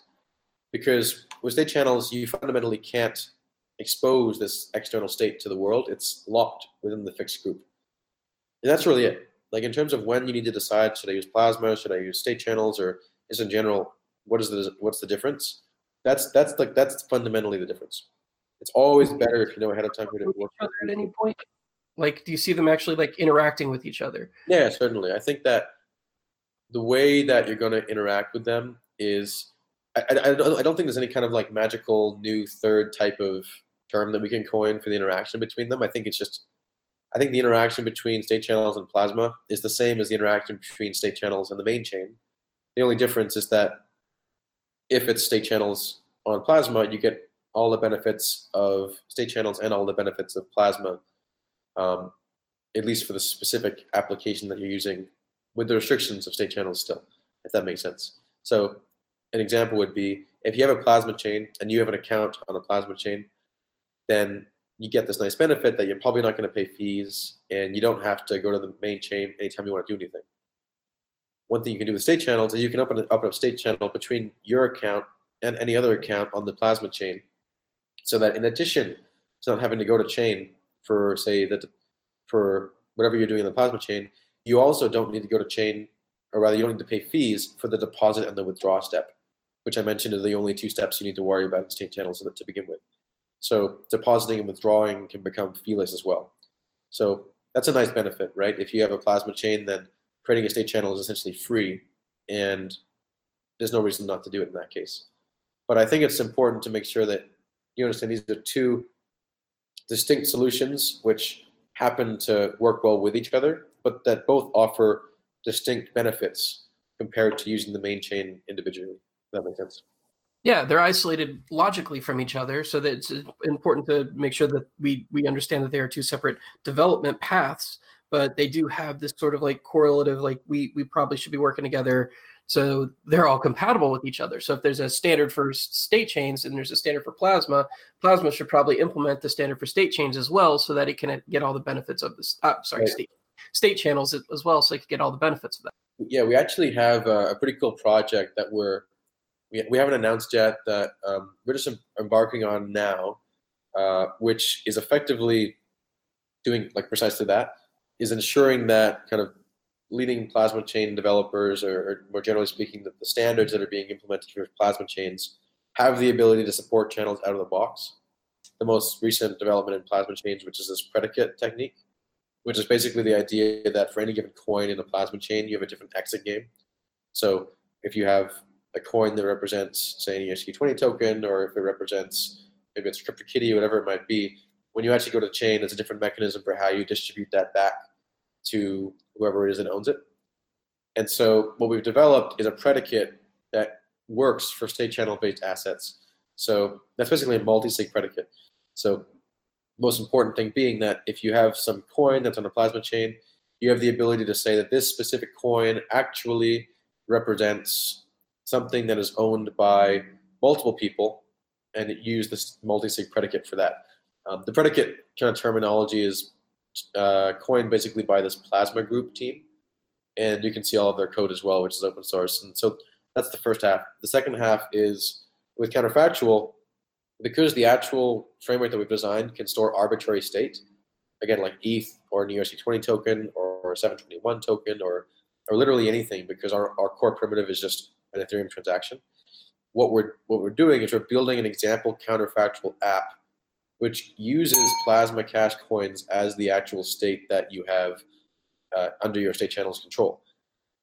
because with state channels, you fundamentally can't expose this external state to the world. It's locked within the fixed group. And that's really it. Like in terms of when you need to decide, should I use Plasma, should I use state channels, or is in general, what is the what's the difference? That's that's like that's fundamentally the difference. It's always better if you know ahead of time who to work with. At any point, like, do you see them actually like interacting with each other? Yeah, certainly. I think that the way that you're going to interact with them is, I, I, I don't think there's any kind of like magical new third type of term that we can coin for the interaction between them. I think it's just. I think the interaction between state channels and Plasma is the same as the interaction between state channels and the main chain. The only difference is that if it's state channels on Plasma, you get all the benefits of state channels and all the benefits of Plasma. Um, at least for the specific application that you're using, with the restrictions of state channels still, if that makes sense. So an example would be, if you have a Plasma chain and you have an account on the Plasma chain, then you get this nice benefit that you're probably not going to pay fees and you don't have to go to the main chain anytime you want to do anything. One thing you can do with state channels is you can open, open up state channel between your account and any other account on the Plasma chain, so that in addition to not having to go to chain for, say, that for whatever you're doing in the Plasma chain, you also don't need to go to chain, or rather you don't need to pay fees for the deposit and the withdraw step, which I mentioned are the only two steps you need to worry about in state channels to begin with. So depositing and withdrawing can become feeless as well. So that's a nice benefit, right? If you have a Plasma chain, then creating a state channel is essentially free, and there's no reason not to do it in that case. But I think it's important to make sure that you understand these are two distinct solutions which happen to work well with each other, but that both offer distinct benefits compared to using the main chain individually. That makes sense. Yeah, they're isolated logically from each other, so that it's important to make sure that we we understand that they are two separate development paths, but they do have this sort of like correlative, like we we probably should be working together, so they're all compatible with each other. So if there's a standard for state chains and there's a standard for Plasma, Plasma should probably implement the standard for state chains as well, so that it can get all the benefits of this. Uh, sorry, right. state state channels as well, so it can get all the benefits of that. Yeah, we actually have a pretty cool project that we're. We we haven't announced yet that um, we're just em- embarking on now, uh, which is effectively doing like precisely that, is ensuring that kind of leading Plasma chain developers, or, or more generally speaking, that the standards that are being implemented for Plasma chains have the ability to support channels out of the box. The most recent development in Plasma chains, which is this predicate technique, which is basically the idea that for any given coin in a Plasma chain, you have a different exit game. So if you have a coin that represents, say, an E R C twenty token, or if it represents, maybe it's CryptoKitty, whatever it might be, when you actually go to the chain, it's a different mechanism for how you distribute that back to whoever it is that owns it. And so what we've developed is a predicate that works for state channel-based assets. So that's basically a multi-sig predicate. So most important thing being that if you have some coin that's on a Plasma chain, you have the ability to say that this specific coin actually represents something that is owned by multiple people, and use this multi-sig predicate for that. Um, the predicate kind of terminology is uh, coined basically by this Plasma group team, and you can see all of their code as well, which is open source. And so that's the first half. The second half is with Counterfactual, because the actual framework that we've designed can store arbitrary state, again, like E T H or an E R C twenty token or a seven twenty-one token, or or literally anything, because our, our core primitive is just an Ethereum transaction. What we're what we're doing is we're building an example counterfactual app, which uses Plasma Cash coins as the actual state that you have uh, under your state channel's control.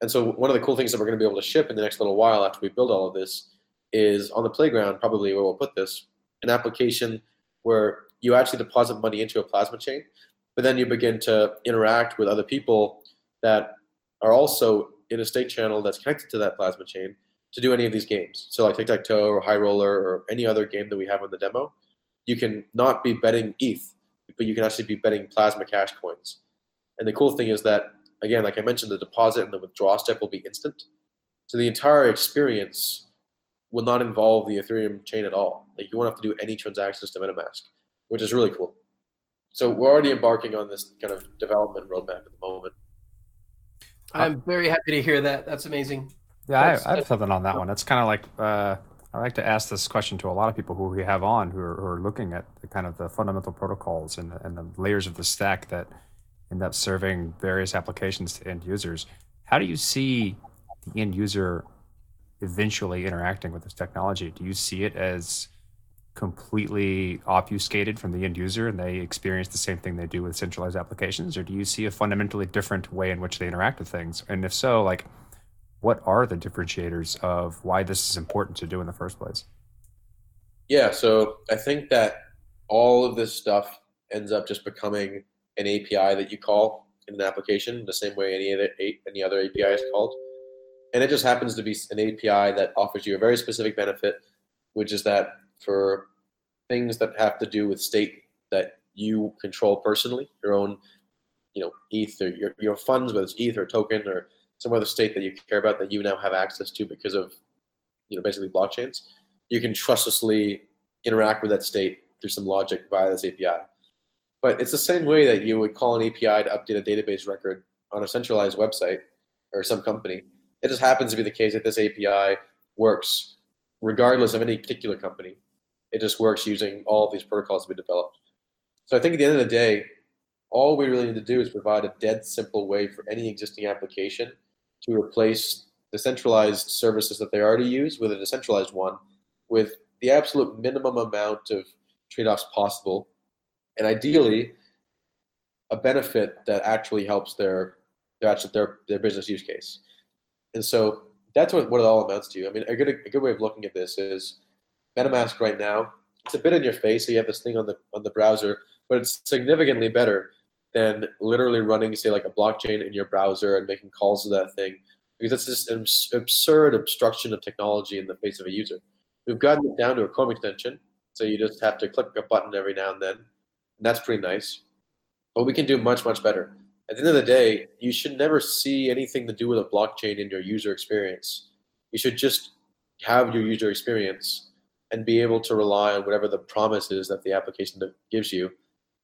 And so one of the cool things that we're going to be able to ship in the next little while after we build all of this is, on the playground probably where we'll put this, an application where you actually deposit money into a Plasma chain, but then you begin to interact with other people that are also in a state channel that's connected to that Plasma chain to do any of these games. So like tic-tac-toe or high roller or any other game that we have on the demo, you can not be betting E T H, but you can actually be betting Plasma Cash coins. And the cool thing is that, again, like I mentioned, the deposit and the withdrawal step will be instant. So the entire experience will not involve the Ethereum chain at all. Like, you won't have to do any transactions to MetaMask, which is really cool. So we're already embarking on this kind of development roadmap at the moment. I'm very happy to hear that. That's amazing. Yeah, that's, I, I have something on that one. It's kind of like, uh, I like to ask this question to a lot of people who we have on who are, who are looking at the kind of the fundamental protocols and the, and the layers of the stack that end up serving various applications to end users. How do you see the end user eventually interacting with this technology? Do you see it as completely obfuscated from the end user and they experience the same thing they do with centralized applications, or do you see a fundamentally different way in which they interact with things? And if so, like, what are the differentiators of why this is important to do in the first place? Yeah, so I think that all of this stuff ends up just becoming an A P I that you call in an application, the same way any other, any other A P I is called. And it just happens to be an A P I that offers you a very specific benefit, which is that for things that have to do with state that you control personally, your own you know, E T H or your, your funds, whether it's E T H or token or some other state that you care about that you now have access to because of, you know, basically blockchains, you can trustlessly interact with that state through some logic via this A P I. But it's the same way that you would call an A P I to update a database record on a centralized website or some company. It just happens to be the case that this A P I works regardless of any particular company. It just works using all of these protocols that we developed. So I think at the end of the day, all we really need to do is provide a dead simple way for any existing application to replace the centralized services that they already use with a decentralized one, with the absolute minimum amount of trade-offs possible, and ideally a benefit that actually helps their their actual, their, their business use case. And so that's what, what it all amounts to. I mean, a good a good way of looking at this is MetaMask right now, it's a bit in your face, so you have this thing on the on the browser, but it's significantly better than literally running, say, like a blockchain in your browser and making calls to that thing, because that's just an absurd obstruction of technology in the face of a user. We've gotten it down to a Chrome extension, so you just have to click a button every now and then, and that's pretty nice. But we can do much, much better. At the end of the day, you should never see anything to do with a blockchain in your user experience. You should just have your user experience and be able to rely on whatever the promise is that the application gives you.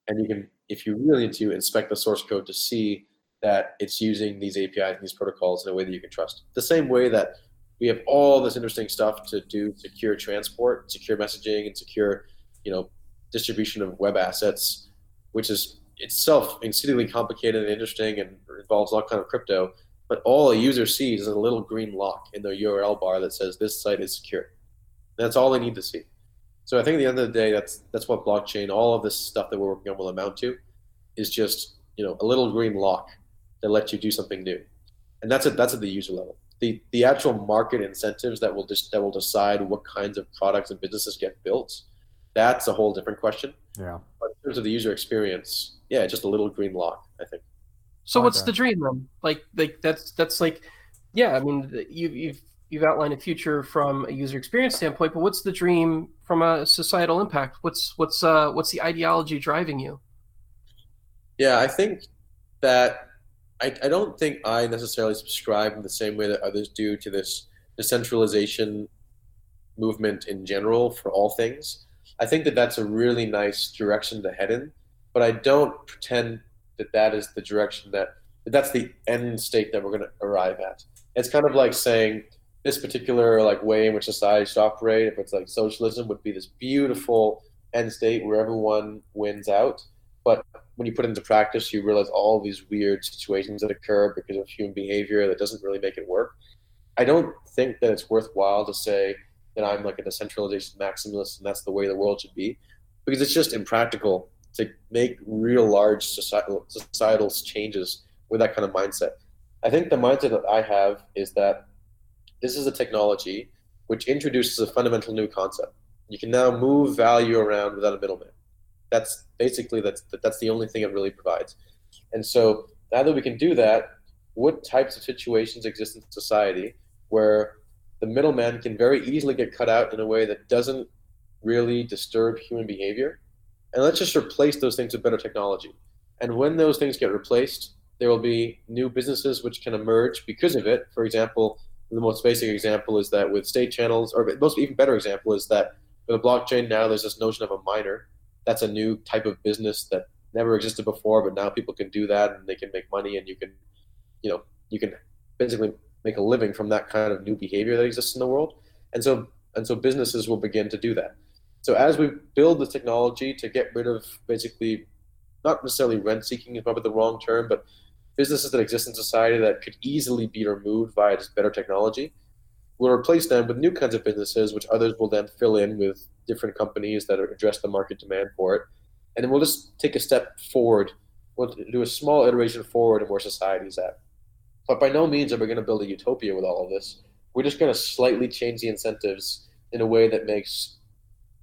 And you can, if you really need to, inspect the source code to see that it's using these A P Is and these protocols in a way that you can trust. The same way that we have all this interesting stuff to do, secure transport, secure messaging, and secure, you know, distribution of web assets, which is itself exceedingly complicated and interesting and involves all kind of crypto, but all a user sees is a little green lock in the U R L bar that says this site is secure. That's all they need to see. So I think at the end of the day, that's that's what blockchain, all of this stuff that we're working on will amount to, is just, you know, a little green lock that lets you do something new. And that's at that's at the user level. The the actual market incentives that will just that will decide what kinds of products and businesses get built, that's a whole different question. Yeah. But in terms of the user experience, yeah, just a little green lock, I think. So okay. What's the dream then? Like like that's that's like, yeah, I mean you you've You've outlined a future from a user experience standpoint, but what's the dream from a societal impact? What's what's uh, what's the ideology driving you? Yeah, I think that I, I don't think I necessarily subscribe in the same way that others do to this decentralization movement in general for all things. I think that that's a really nice direction to head in, but I don't pretend that that is the direction that, that that's the end state that we're going to arrive at. It's kind of like saying, this particular like way in which society should operate, if it's like socialism, would be this beautiful end state where everyone wins out. But when you put it into practice, you realize all these weird situations that occur because of human behavior that doesn't really make it work. I don't think that it's worthwhile to say that I'm like a decentralization maximalist and that's the way the world should be, because it's just impractical to make real large societal, societal changes with that kind of mindset. I think the mindset that I have is that this is a technology which introduces a fundamental new concept. You can now move value around without a middleman. That's basically, that's that's the only thing it really provides. And so now that we can do that, what types of situations exist in society where the middleman can very easily get cut out in a way that doesn't really disturb human behavior? And let's just replace those things with better technology. And when those things get replaced, there will be new businesses which can emerge because of it. For example, the most basic example is that with state channels, or the most even better example is that with a blockchain now there's this notion of a miner. That's a new type of business that never existed before, but now people can do that and they can make money, and you can, you know, you can basically make a living from that kind of new behavior that exists in the world. And so and so businesses will begin to do that. So as we build the technology to get rid of basically, not necessarily rent seeking is probably the wrong term, but businesses that exist in society that could easily be removed via just better technology, we'll replace them with new kinds of businesses, which others will then fill in with different companies that address the market demand for it. And then we'll just take a step forward. We'll do a small iteration forward in where society's at. But by no means are we going to build a utopia with all of this. We're just going to slightly change the incentives in a way that makes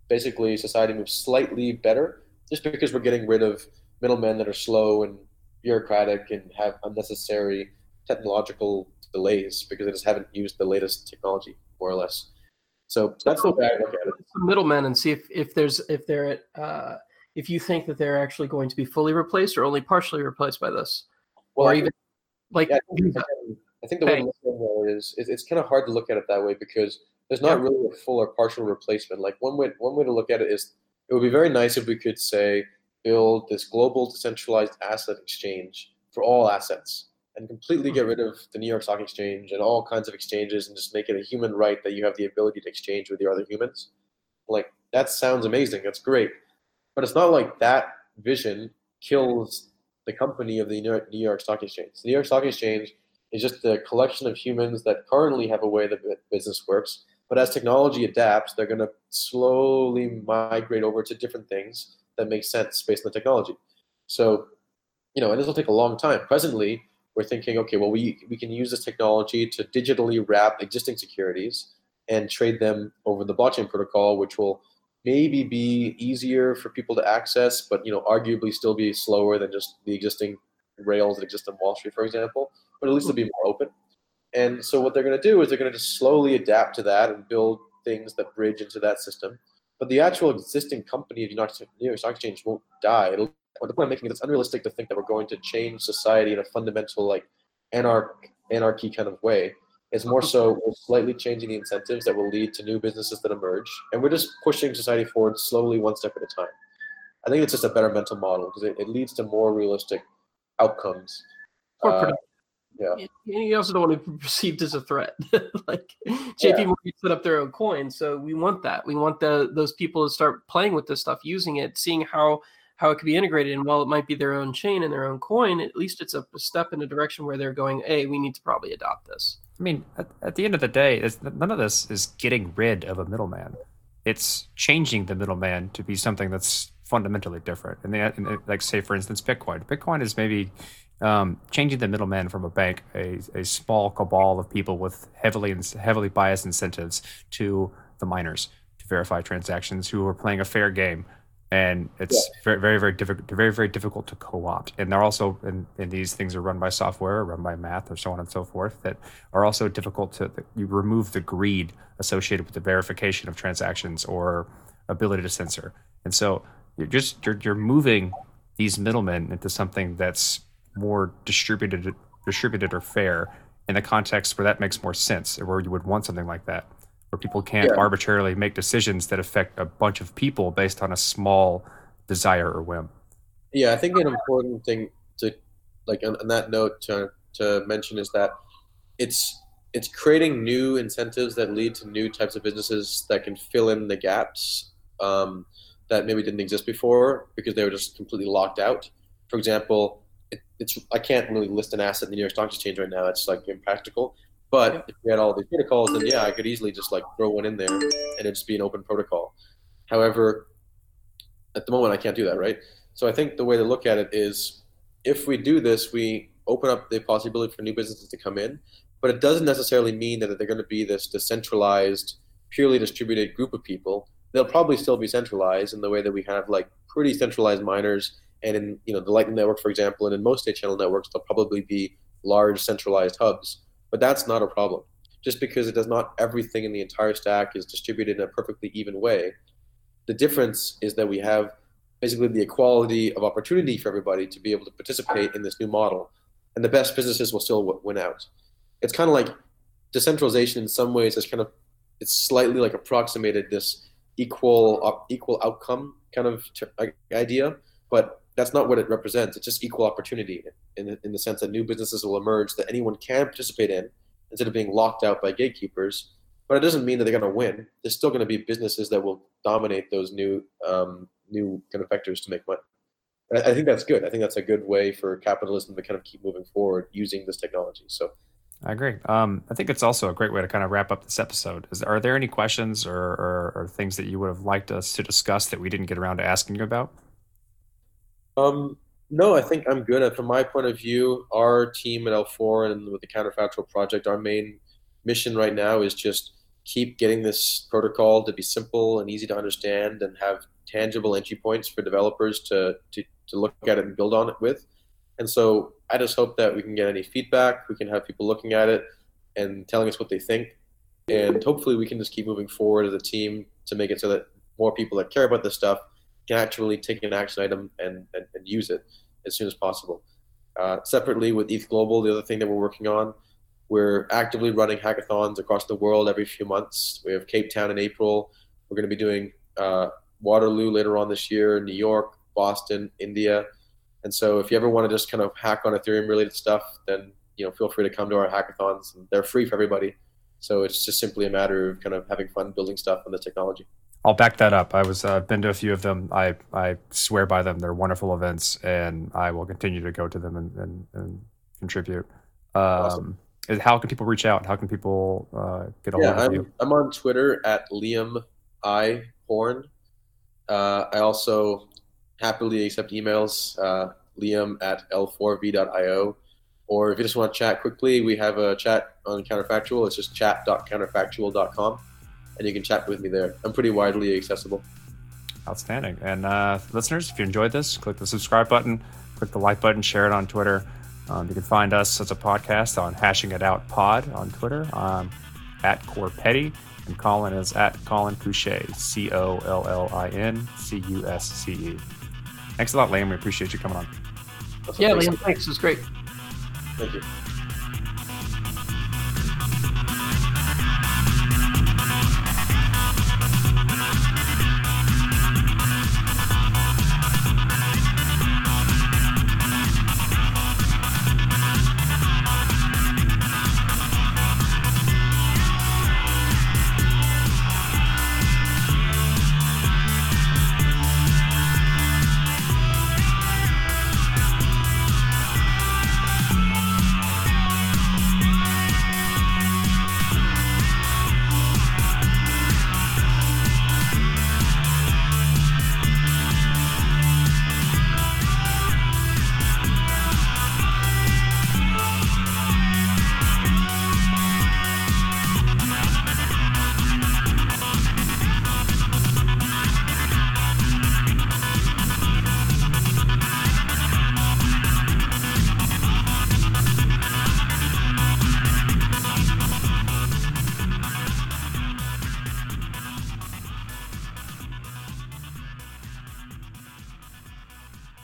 basically society move slightly better, just because we're getting rid of middlemen that are slow and bureaucratic and have unnecessary technological delays because they just haven't used the latest technology, more or less. So that's the way I look at it. Middlemen, and see if, if there's if they're at uh, if you think that they're actually going to be fully replaced or only partially replaced by this. Well, or I even think, like yeah, I, think uh, I think the bang. way to look at it is it, it's kind of hard to look at it that way because there's not yeah. really a full or partial replacement. Like one way one way to look at it is it would be very nice if we could say build this global decentralized asset exchange for all assets and completely get rid of the New York Stock Exchange and all kinds of exchanges and just make it a human right that you have the ability to exchange with your other humans. Like, that sounds amazing. That's great. But it's not like that vision kills the company of the New York, New York Stock Exchange. The New York Stock Exchange is just the collection of humans that currently have a way that business works. But as technology adapts, they're going to slowly migrate over to different things that make sense based on the technology. So, you know, and this will take a long time. Presently, we're thinking, okay, well, we, we can use this technology to digitally wrap existing securities and trade them over the blockchain protocol, which will maybe be easier for people to access, but, you know, arguably still be slower than just the existing rails that exist on Wall Street, for example, but at least it'll be more open. And so what they're going to do is they're going to just slowly adapt to that and build things that bridge into that system. But the actual existing company of the New York Stock Exchange won't die. It'll, the point I'm making is it's unrealistic to think that we're going to change society in a fundamental, like, anarch, anarchy kind of way. It's more so we're slightly changing the incentives that will lead to new businesses that emerge. And we're just pushing society forward slowly, one step at a time. I think it's just a better mental model because it, it leads to more realistic outcomes. Uh, yeah. You also don't want to be perceived as a threat. Like J P yeah. Morgan set up their own coin. So we want that. We want the those people to start playing with this stuff, using it, seeing how how it could be integrated. And while it might be their own chain and their own coin, at least it's a step in a direction where they're going, hey, we need to probably adopt this. I mean, at, at the end of the day, none of this is getting rid of a middleman. It's changing the middleman to be something that's fundamentally different. And, they, and like, say, for instance, Bitcoin. Bitcoin is maybe um, changing the middleman from a bank, a, a small cabal of people with heavily heavily biased incentives, to the miners to verify transactions who are playing a fair game. And it's yeah. very, very, very difficult. Very, very difficult to co-opt. And they're also, and, and these things are run by software, run by math, or so on and so forth. That are also difficult to. You remove the greed associated with the verification of transactions or ability to censor. And so you're just you're you're moving these middlemen into something that's more distributed, distributed or fair in the context where that makes more sense, or where you would want something like that, where people can't yeah. arbitrarily make decisions that affect a bunch of people based on a small desire or whim. Yeah, I think an important thing to, like, on, on that note to to mention is that it's it's creating new incentives that lead to new types of businesses that can fill in the gaps um, that maybe didn't exist before because they were just completely locked out. For example, it, it's I can't really list an asset in the New York Stock Exchange right now. It's, like, impractical. But if we had all these protocols, then yeah, I could easily just, like, throw one in there and it'd just be an open protocol. However, at the moment I can't do that, right? So I think the way to look at it is if we do this, we open up the possibility for new businesses to come in, but it doesn't necessarily mean that they're going to be this decentralized, purely distributed group of people. They'll probably still be centralized in the way that we have, like, pretty centralized miners, and in, you know, the Lightning Network, for example, and in most state channel networks, they'll probably be large centralized hubs. But that's not a problem. Just because it does not everything in the entire stack is distributed in a perfectly even way, the difference is that we have basically the equality of opportunity for everybody to be able to participate in this new model, and the best businesses will still w- win out. It's kind of like decentralization in some ways is kind of, it's slightly like approximated this equal op- equal outcome kind of ter- idea, but that's not what it represents. It's just equal opportunity in, in the sense that new businesses will emerge that anyone can participate in instead of being locked out by gatekeepers. But it doesn't mean that they're going to win. There's still going to be businesses that will dominate those new um, new kind of vectors to make money. And I, I think that's good. I think that's a good way for capitalism to kind of keep moving forward using this technology. So I agree. Um, I think it's also a great way to kind of wrap up this episode. Is, are there any questions or, or, or things that you would have liked us to discuss that we didn't get around to asking you about? Um, no, I think I'm good. From my point of view, our team at L four and with the Counterfactual project, our main mission right now is just keep getting this protocol to be simple and easy to understand and have tangible entry points for developers to, to, to look at it and build on it with. And so I just hope that we can get any feedback, we can have people looking at it and telling us what they think. And hopefully we can just keep moving forward as a team to make it so that more people that care about this stuff can actually take an action item and, and, and use it as soon as possible. Uh, separately with E T H Global, the other thing that we're working on, we're actively running hackathons across the world every few months. We have Cape Town in April. We're going to be doing uh, Waterloo later on this year, New York, Boston, India. And so if you ever want to just kind of hack on Ethereum related stuff, then, you know, feel free to come to our hackathons. They're free for everybody. So it's just simply a matter of kind of having fun building stuff on the technology. I'll back that up. I was uh, been to a few of them. I, I swear by them. They're wonderful events, and I will continue to go to them and, and, and contribute. Um, awesome. How can people reach out? How can people uh, get a yeah, hold of I'm, you? I'm on Twitter at Liam I Horne. Uh, I also happily accept emails, uh, Liam at L four V dot I O. Or if you just want to chat quickly, we have a chat on Counterfactual. It's just chat dot counterfactual dot com, and you can chat with me there. I'm pretty widely accessible. Outstanding. And uh, listeners, if you enjoyed this, click the subscribe button, click the like button, share it on Twitter. Um, you can find us as a podcast on Hashing It Out Pod on Twitter. I'm at Corey Petty, and Colin is at Colin Couchet, C O L L I N C U S C E. Thanks a lot, Liam. We appreciate you coming on. That's yeah, Liam, thanks. It was great. Thank you.